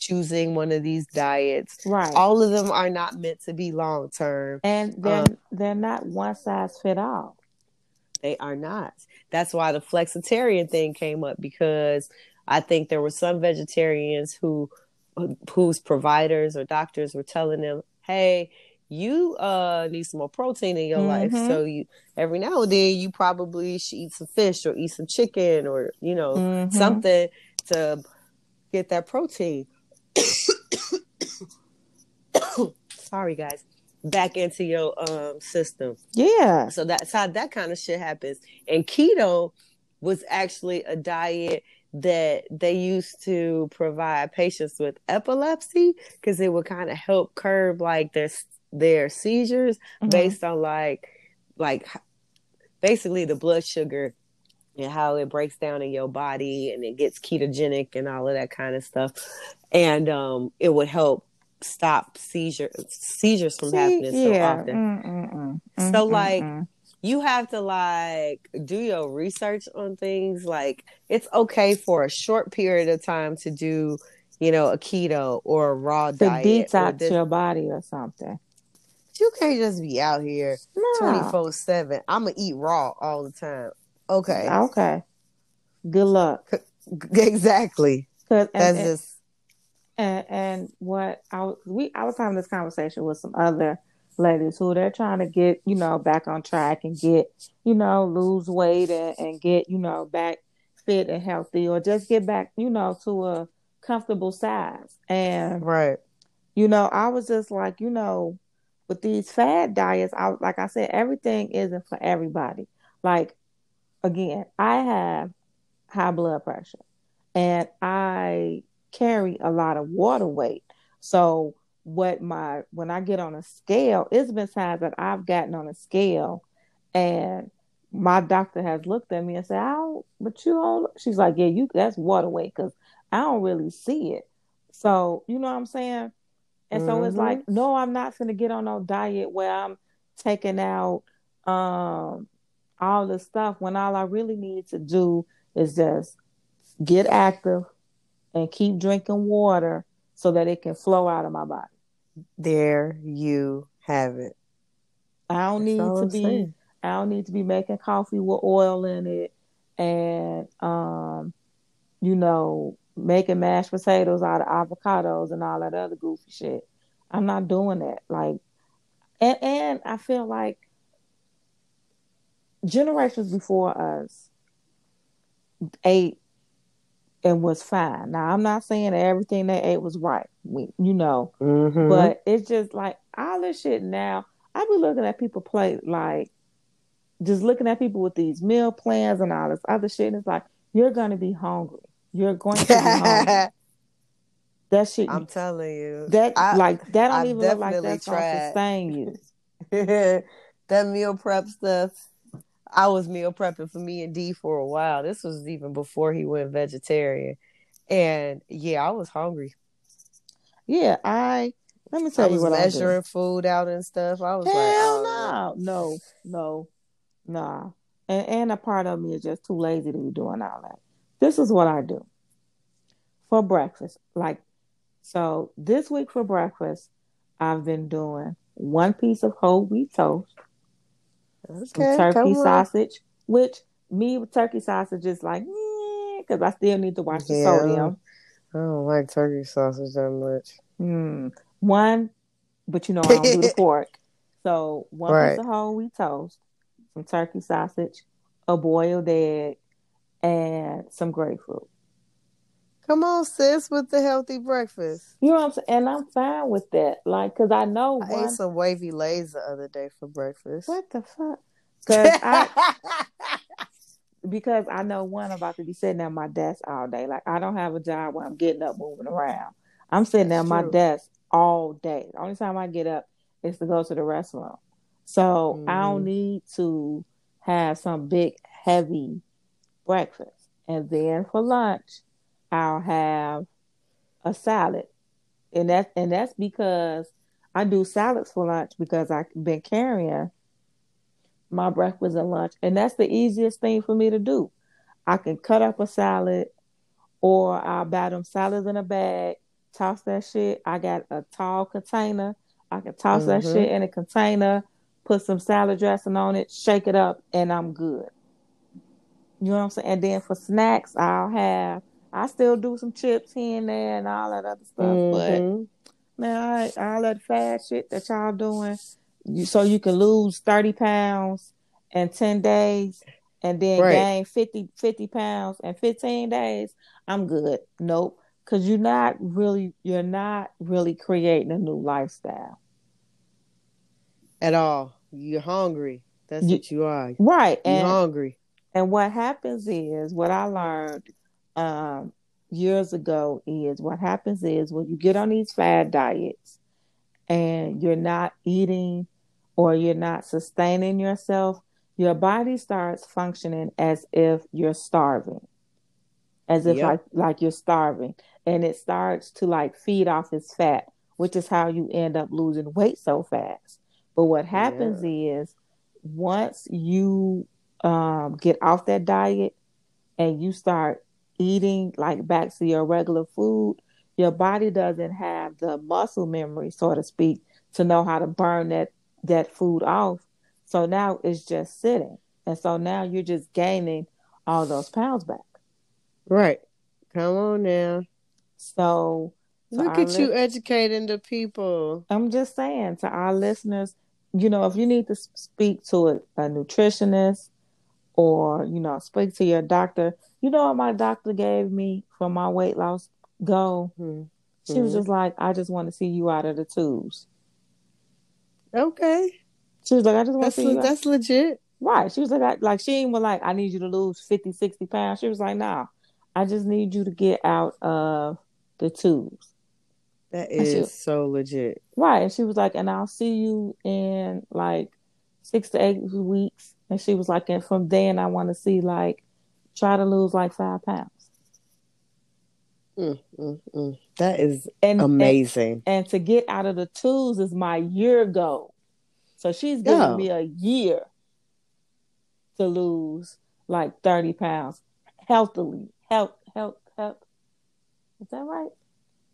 choosing one of these diets. Right. All of them are not meant to be long term. And they're not one size fit all. They are not. That's why the flexitarian thing came up, because I think there were some vegetarians whose providers or doctors were telling them, hey, you need some more protein in your life. So you, every now and then, you probably should eat some fish or eat some chicken or, you know, something to get that protein. Sorry guys, back into your system. Yeah, so that's how that kind of shit happens. And keto was actually a diet that they used to provide patients with epilepsy, because it would kind of help curb like their seizures based on like basically the blood sugar and how it breaks down in your body, and it gets ketogenic and all of that kind of stuff. And it would help stop seizures from happening so often. So, like, you have to, like, do your research on things. Like, it's okay for a short period of time to do, you know, a keto or a raw diet. To detox your body or something. You can't just be out here 24/7. I'm going to eat raw all the time. Okay. Okay. Good luck. Exactly. I was having this conversation with some other ladies who they're trying to get, you know, back on track and get, you know, lose weight and get, you know, back fit and healthy, or just get back, you know, to a comfortable size. And right, you know, I was just like, you know, with these fad diets, like I said, everything isn't for everybody. Like, again, I have high blood pressure and I carry a lot of water weight. So when I get on a scale, it's been times that I've gotten on a scale and my doctor has looked at me and said, "Oh, but you don't." She's like, "Yeah, that's water weight because I don't really see it." So you know what I'm saying? And so it's like, no, I'm not going to get on no diet where I'm taking out all this stuff when all I really need to do is just get active and keep drinking water so that it can flow out of my body. There you have it. I don't need to be making coffee with oil in it and, you know, making mashed potatoes out of avocados and all that other goofy shit. I'm not doing that. Like, and I feel like generations before us ate and was fine. Now, I'm not saying that everything they ate was right, you know, but it's just like all this shit now. I be looking at people just looking at people with these meal plans and all this other shit. And it's like, you're going to be hungry. You're going to be hungry. That shit. I'm telling you. That don't even look like that's going to sustain you. That meal prep stuff. I was meal prepping for me and D for a while. This was even before he went vegetarian. And yeah, I was hungry. Yeah, let me tell you what I was measuring food out and stuff. I was like, hell no. And a part of me is just too lazy to be doing all that. This is what I do for breakfast. Like, so this week for breakfast, I've been doing one piece of whole wheat toast. Okay, some turkey sausage, which me with turkey sausage is like, because I still need to watch the sodium. I don't like turkey sausage that much. One, but you know, I don't do the pork. So one piece of whole wheat toast, some turkey sausage, a boiled egg, and some grapefruit. Come on, sis, with the healthy breakfast. You know what I'm saying? And I'm fine with that. Like, because I know I ate some wavy Lays the other day for breakfast. What the fuck? Because I know I'm about to be sitting at my desk all day. Like, I don't have a job where I'm getting up, moving around. I'm sitting at my desk all day. The only time I get up is to go to the restroom. So I don't need to have some big, heavy breakfast. And then for lunch, I'll have a salad, and that's because I do salads for lunch because I've been carrying my breakfast and lunch, and that's the easiest thing for me to do. I can cut up a salad, or I'll buy them salads in a bag, toss that shit. I got a tall container. I can toss that shit in a container, put some salad dressing on it, shake it up, and I'm good. You know what I'm saying? And then for snacks, I still do some chips here and there and all that other stuff, but man, all that fast shit that y'all doing, so you can lose 30 pounds in 10 days and then gain 50 pounds in 15 days, I'm good. Nope. Because you're not really creating a new lifestyle. At all. You're hungry. That's what you are. Right. You're hungry. And what happens is, what I learned years ago is what happens is when you get on these fad diets and you're not eating or you're not sustaining yourself, your body starts functioning as if you're starving, as if like you're starving, and it starts to like feed off its fat, which is how you end up losing weight so fast. But what happens is once you get off that diet and you start eating like back to your regular food, your body doesn't have the muscle memory, so to speak, to know how to burn that that food off. So now it's just sitting. And so now you're just gaining all those pounds back. Right. Come on now. So look at you educating the people. I'm just saying to our listeners, you know, if you need to speak to a nutritionist or, you know, speak to your doctor, you know what my doctor gave me for my weight loss goal? Mm-hmm. She was just like, I just want to see you out of the tubes. Okay. She was like, I just want to see you. That's legit. Right. She was like, she ain't like, I need you to lose 50, 60 pounds. She was like, nah, I just need you to get out of the tubes. That is so legit. Right. And she was like, and I'll see you in like 6 to 8 weeks. And she was like, and from then I want to see try to lose 5 pounds. That is amazing. And to get out of the twos is my year goal. So she's giving me a year to lose 30 pounds healthily. Health. Is that right?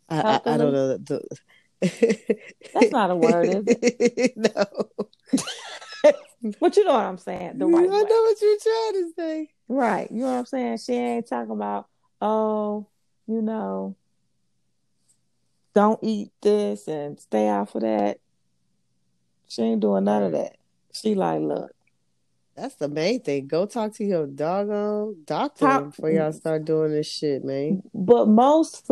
I don't know. That's not a word, is it? No. But you know what I'm saying. I know what you're trying to say. Right. You know what I'm saying? She ain't talking about, you know, don't eat this and stay out for that. She ain't doing none of that. She look. That's the main thing. Go talk to your doggone doctor before y'all start doing this shit, man. But most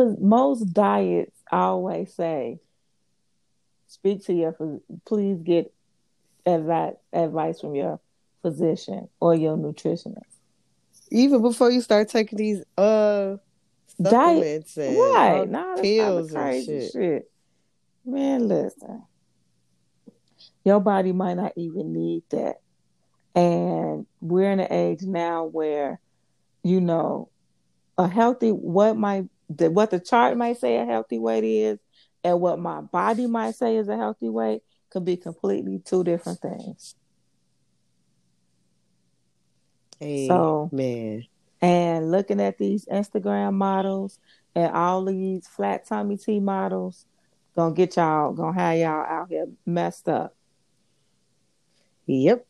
diets always say, speak to your, please get advice from your physician or your nutritionist. Even before you start taking these, supplements and pills and shit. Man, listen. Your body might not even need that. And we're in an age now where, you know, a healthy, what the chart might say a healthy weight is and what my body might say is a healthy weight could be completely two different things. Amen. So, and looking at these Instagram models and all these flat tummy T models, gonna have y'all out here messed up. Yep.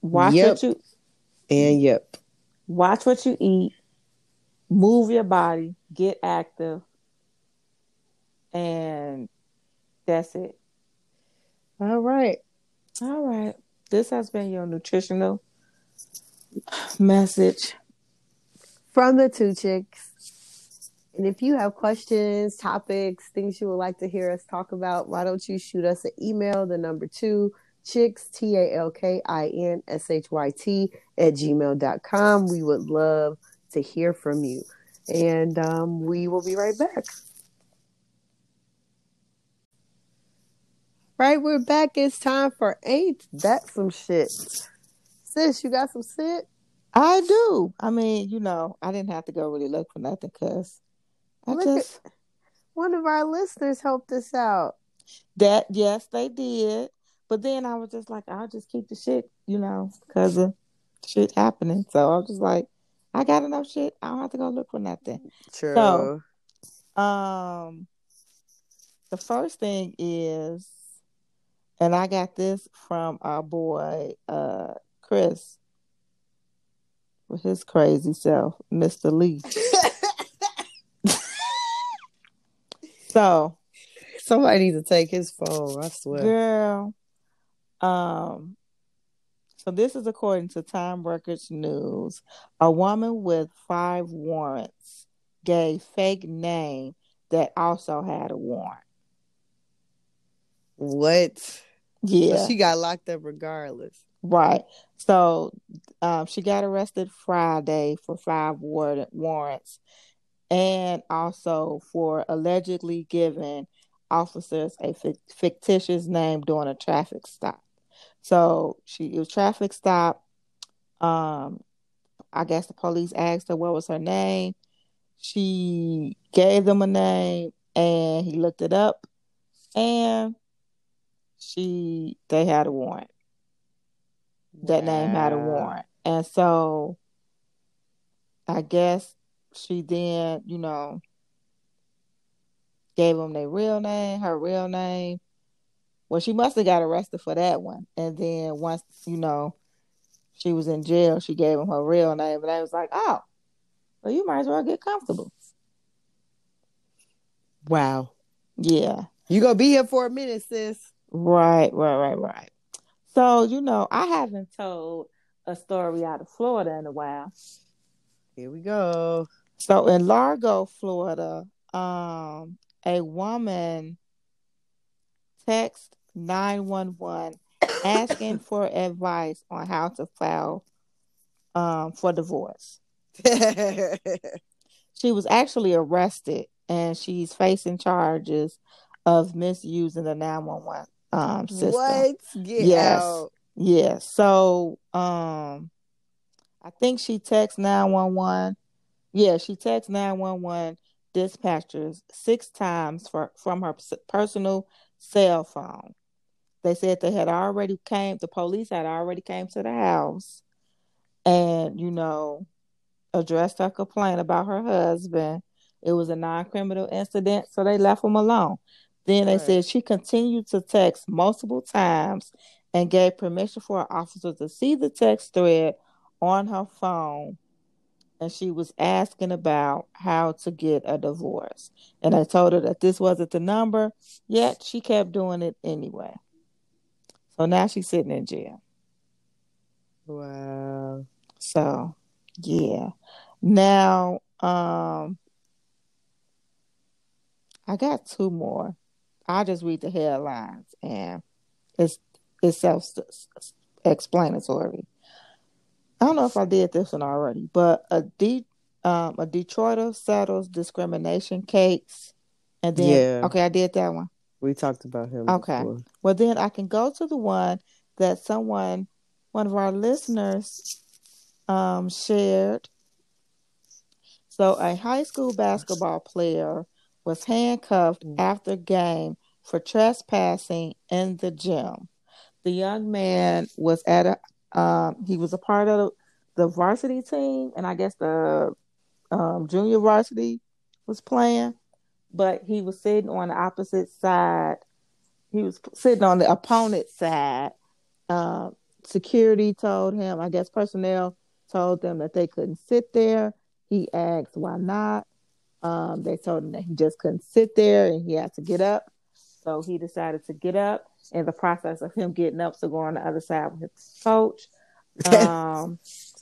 Watch what you eat. Move your body. Get active. And that's it. All right. This has been your nutritional message from the two chicks. And if you have questions, topics, things you would like to hear us talk about, why don't you shoot us an email? The number 2 chicks talkinshyt @gmail.com. We would love to hear from you, and we will be right back. Right, we're back. It's time for Ain't That Some Shit. Sis, you got some shit? I do. I mean, you know, I didn't have to go really look for nothing because one of our listeners helped us out. That, yes, they did. But then I was just like, I'll just keep the shit, you know, because of shit happening. So I was just like, I got enough shit. I don't have to go look for nothing. True. So, the first thing is, and I got this from our boy, Chris, with his crazy self, Mr. Lee. So, somebody needs to take his phone, I swear. Girl. So this is according to Time Records News. A woman with 5 warrants gave fake name that also had a warrant. What? Yeah. So she got locked up regardless. Right. So she got arrested Friday for 5 warrants and also for allegedly giving officers a fictitious name during a traffic stop. So it was traffic stop. I guess the police asked her what was her name. She gave them a name and he looked it up and they had a warrant. That name had a warrant. And so I guess she then, you know, gave them her real name, Well, she must have got arrested for that one. And then once, you know, she was in jail, she gave him her real name. And I was like, oh, well, you might as well get comfortable. Wow. Yeah. You going to be here for a minute, sis. Right. So, you know, I haven't told a story out of Florida in a while. Here we go. So in Largo, Florida, a woman texted 911 asking for advice on how to file for divorce. She was actually arrested, and she's facing charges of misusing the 911 system. What? Get out. Yes. So I think she texted 911. Yeah, she texted 911 dispatchers 6 times from her personal cell phone. They said they had already came, the police had already came to the house and, you know, addressed her complaint about her husband. It was a non-criminal incident, so they left him alone. Then they said she continued to text multiple times and gave permission for an officer to see the text thread on her phone. And she was asking about how to get a divorce. And I told her that this wasn't the number, yet she kept doing it anyway. So now she's sitting in jail. Wow. So, yeah. Now, I got 2 more. I'll just read the headlines, and it's self-explanatory. I don't know if I did this one already, but a Detroiter settles discrimination case. And then, yeah. Okay, I did that one. We talked about him. Okay. Before. Well, then I can go to the one that one of our listeners shared. So a high school basketball player was handcuffed after game for trespassing in the gym. The young man was at he was a part of the varsity team, and I guess the junior varsity was playing, but he was sitting on the opposite side. He was sitting on the opponent's side. Security told him, I guess personnel told them that they couldn't sit there. He asked why not. They told him that he just couldn't sit there and he had to get up. So he decided to get up. In the process of him getting up to go on the other side with his coach. This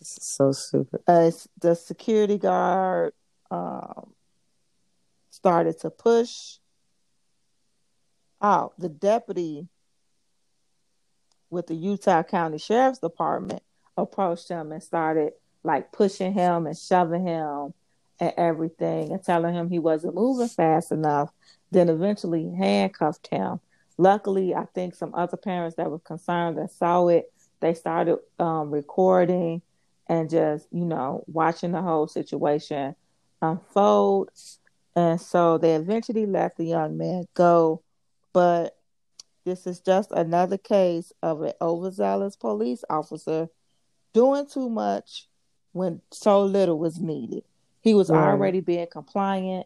is so stupid. The security guard started to push. Oh, the deputy with the Utah County Sheriff's Department approached him and started like pushing him and shoving him and everything and telling him he wasn't moving fast enough. Then eventually handcuffed him. Luckily, I think some other parents that were concerned that saw it, they started recording and just, you know, watching the whole situation unfold. And so they eventually let the young man go. But this is just another case of an overzealous police officer doing too much when so little was needed. He was already being compliant.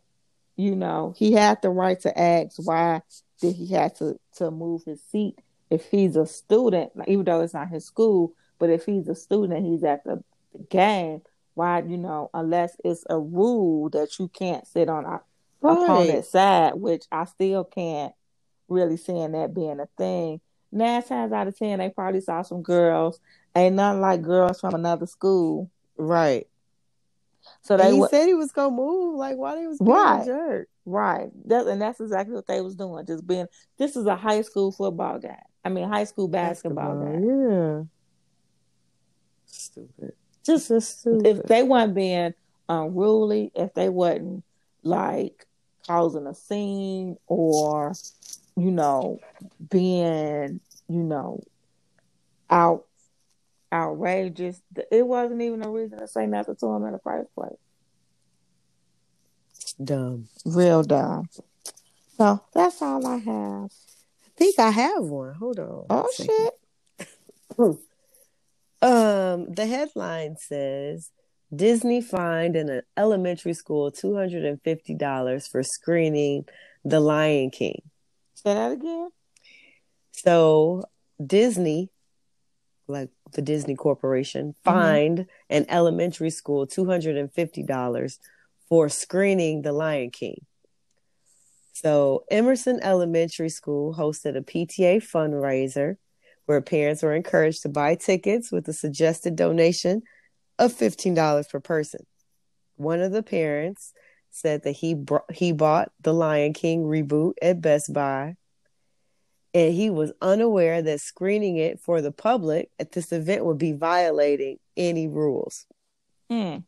You know, he had the right to ask why did he have to move his seat if he's a student, like, even though it's not his school, but if he's a student, he's at the game. Why, you know, unless it's a rule that you can't sit on our opponent's side, which I still can't really see that being a thing. 9 times out of 10, they probably saw some girls. Ain't nothing like girls from another school. Right. So they said he was gonna move. Like, why they was being a jerk? Right. That's exactly what they was doing. Just being. This is a high school football game. I mean, high school basketball game. Yeah. Stupid. Just stupid. If they weren't being unruly, if they wasn't like causing a scene or, you know, being, you know, outrageous. It wasn't even a reason to say nothing to him in the first place. Dumb. Real dumb. So that's all I have. I think I have one. Hold on. Oh, shit. The headline says, Disney fined an elementary school $250 for screening The Lion King. Say that again. So Disney, like the Disney Corporation, fined an elementary school $250 for screening The Lion King. So Emerson Elementary School hosted a PTA fundraiser where parents were encouraged to buy tickets with a suggested donation of $15 per person. One of the parents said that he bought the Lion King reboot at Best Buy, and he was unaware that screening it for the public at this event would be violating any rules. So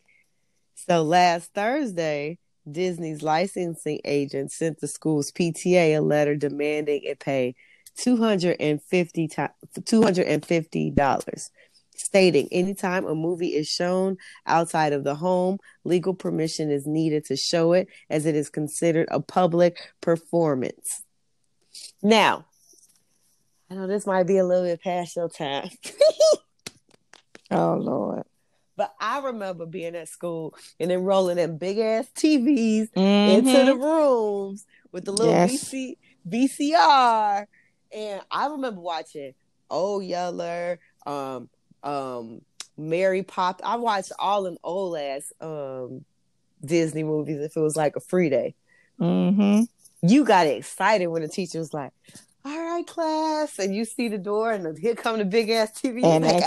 last Thursday, Disney's licensing agent sent the school's PTA a letter demanding it pay $250, stating anytime a movie is shown outside of the home, legal permission is needed to show it, as it is considered a public performance. Now, I know this might be a little bit past your time. Oh, Lord. But I remember being at school and then rolling them big-ass TVs into the rooms with the little VCR. And I remember watching Old Yeller, Mary Pop. I watched all them old-ass Disney movies if it was like a free day. You got excited when the teacher was like, all right, class. And you see the door, and here come the big-ass TV. And like,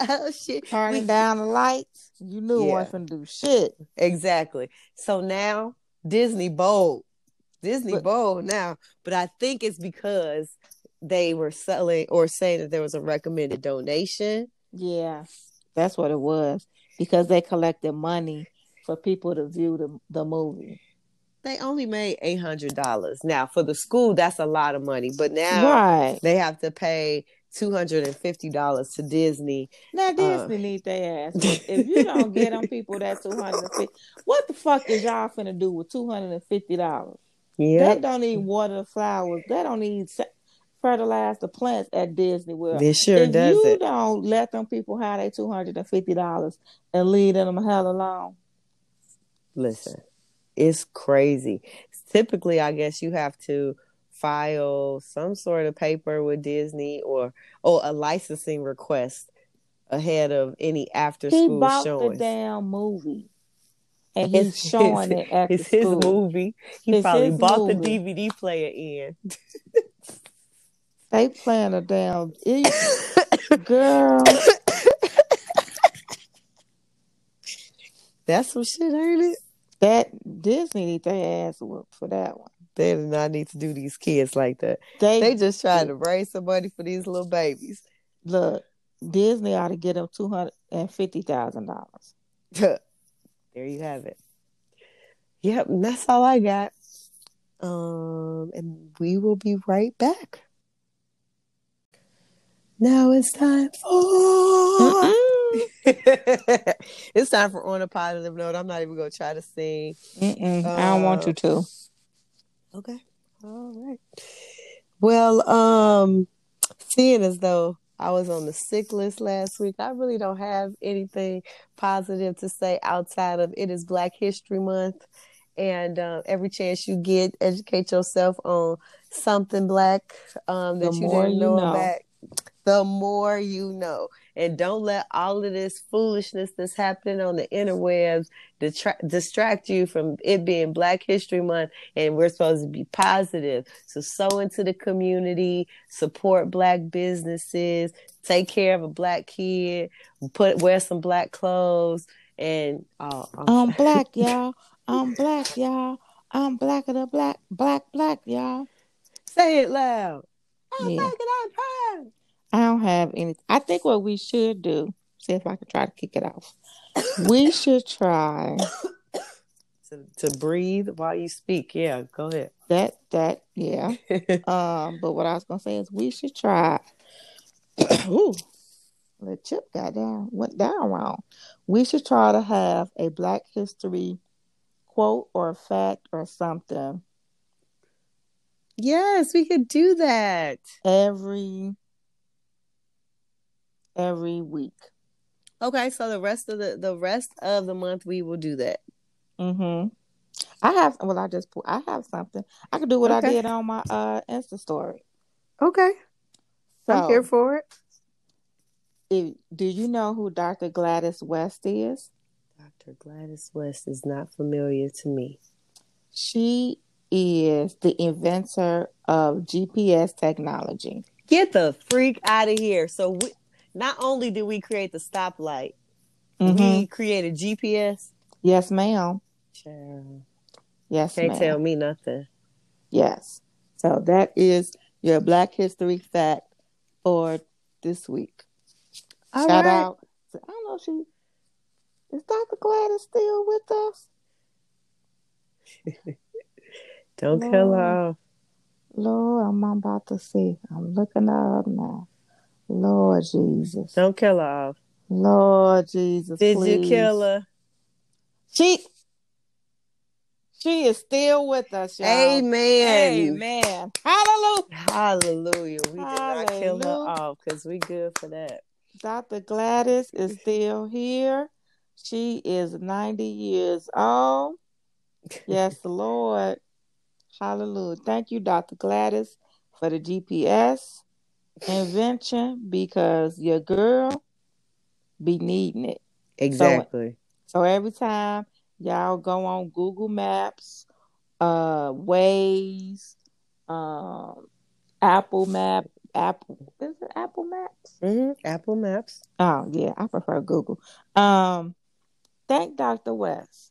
oh, shit. Turning down the lights. You knew it wasn't going to do shit. Exactly. So now, Disney bold. But I think it's because they were selling or saying that there was a recommended donation. Yeah, that's what it was. Because they collected money for people to view the movie. They only made $800. Now, for the school, that's a lot of money. But now they have to pay $250 to Disney. Now, Disney need their ass. If you don't get them people that $250, what the fuck is y'all finna do with $250? Yep. They don't need water the flowers. They don't need fertilize the plants at Disney World. They sure does it. If you don't let them people have their $250 and leave them hell alone. Listen. It's crazy. Typically, I guess you have to file some sort of paper with Disney or a licensing request ahead of any after school showings. He bought the damn movie, and he's showing it at the school. It's his movie. He probably bought the DVD player in. They playing a damn girl. That's some shit, ain't it? That Disney need their ass whooped for that one. They do not need to do these kids like that. They just trying to raise some money for these little babies. Look, Disney ought to get them $250,000. There you have it. Yep, and that's all I got. And we will be right back. Now it's time for... It's time for On a Positive Note. I'm not even going to try to sing. I don't want you to. Okay. All right. Well, seeing as though I was on the sick list last week, I really don't have anything positive to say outside of it is Black History Month. And every chance you get, educate yourself on something Black that you didn't know about. The more you know. And don't let all of this foolishness that's happening on the interwebs distract you from it being Black History Month, and we're supposed to be positive. So sow into the community, support Black businesses, take care of a Black kid, wear some Black clothes, and I'm Black, y'all. I'm Black, y'all. I'm Black of the Black, Black, y'all. Say it loud. I'm Black and I'm proud. I don't have anything. I think what we should do, see if I can try to kick it off. We should try to breathe while you speak. Yeah, go ahead. Yeah. But what I was gonna say is we should try. Ooh, the chip went down wrong. We should try to have a Black History quote or fact or something. Yes, we could do that every week. Okay, so the rest of the month we will do that. I have something. I could do what I did on my Insta story. Okay. So, I'm here for it. Do you know who Dr. Gladys West is? Dr. Gladys West is not familiar to me. She is the inventor of GPS technology. Get the freak out of here. So we, not only did we create the stoplight, we created GPS. Yes, ma'am. Sure. Yes, can't ma'am. Tell me nothing. Yes. So that is your Black History fact for this week. All shout right. out. I don't know if she is Dr. Gladys still with us? Don't Lord, kill her. Lord, I'm about to see. I'm looking her up now. Lord Jesus. Don't kill her off. Lord Jesus. Did please. You kill her? She is still with us, y'all. Amen. Amen. Hallelujah. Hallelujah. We did not kill her off because we good for that. Dr. Gladys is still here. She is 90 years old. Yes, Lord. Hallelujah. Thank you, Dr. Gladys, for the GPS invention, because your girl be needing it. Exactly. So every time y'all go on Google Maps, Waze, Apple Maps? Mm-hmm. Apple Maps. Oh, yeah. I prefer Google. Thank Dr. West.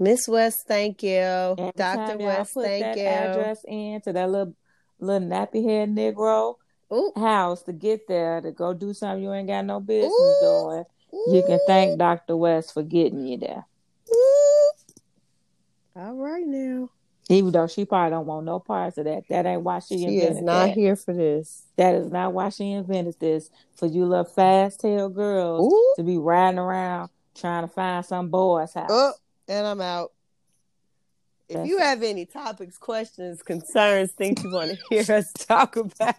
Miss West, thank you. Every Dr. West, put thank that you. Address in to that little nappy-haired Negro Ooh. House to get there to go do something you ain't got no business Ooh. Doing. Ooh. You can thank Dr. West for getting you there. Ooh. All right now. Even though she probably don't want no parts of that. That ain't why she invented that. She is not here for this. That is not why she invented this. For you little fast-tailed girls Ooh. To be riding around trying to find some boy's house. Oh, and I'm out. If That's you it. Have any topics, questions, concerns, things you want to hear us talk about,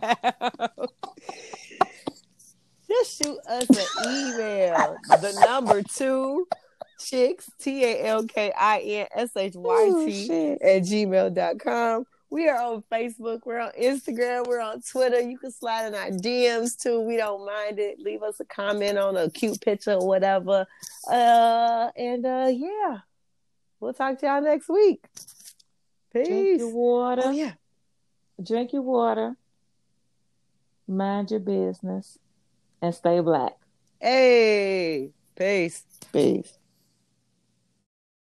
just shoot us an email. The number 2... Chicks, TALKINSHYT at gmail.com. We are on Facebook. We're on Instagram. We're on Twitter. You can slide in our DMs too. We don't mind it. Leave us a comment on a cute picture or whatever. Yeah. We'll talk to y'all next week. Peace. Drink your water. Oh, yeah. Drink your water. Mind your business. And stay black. Hey. Peace. Peace.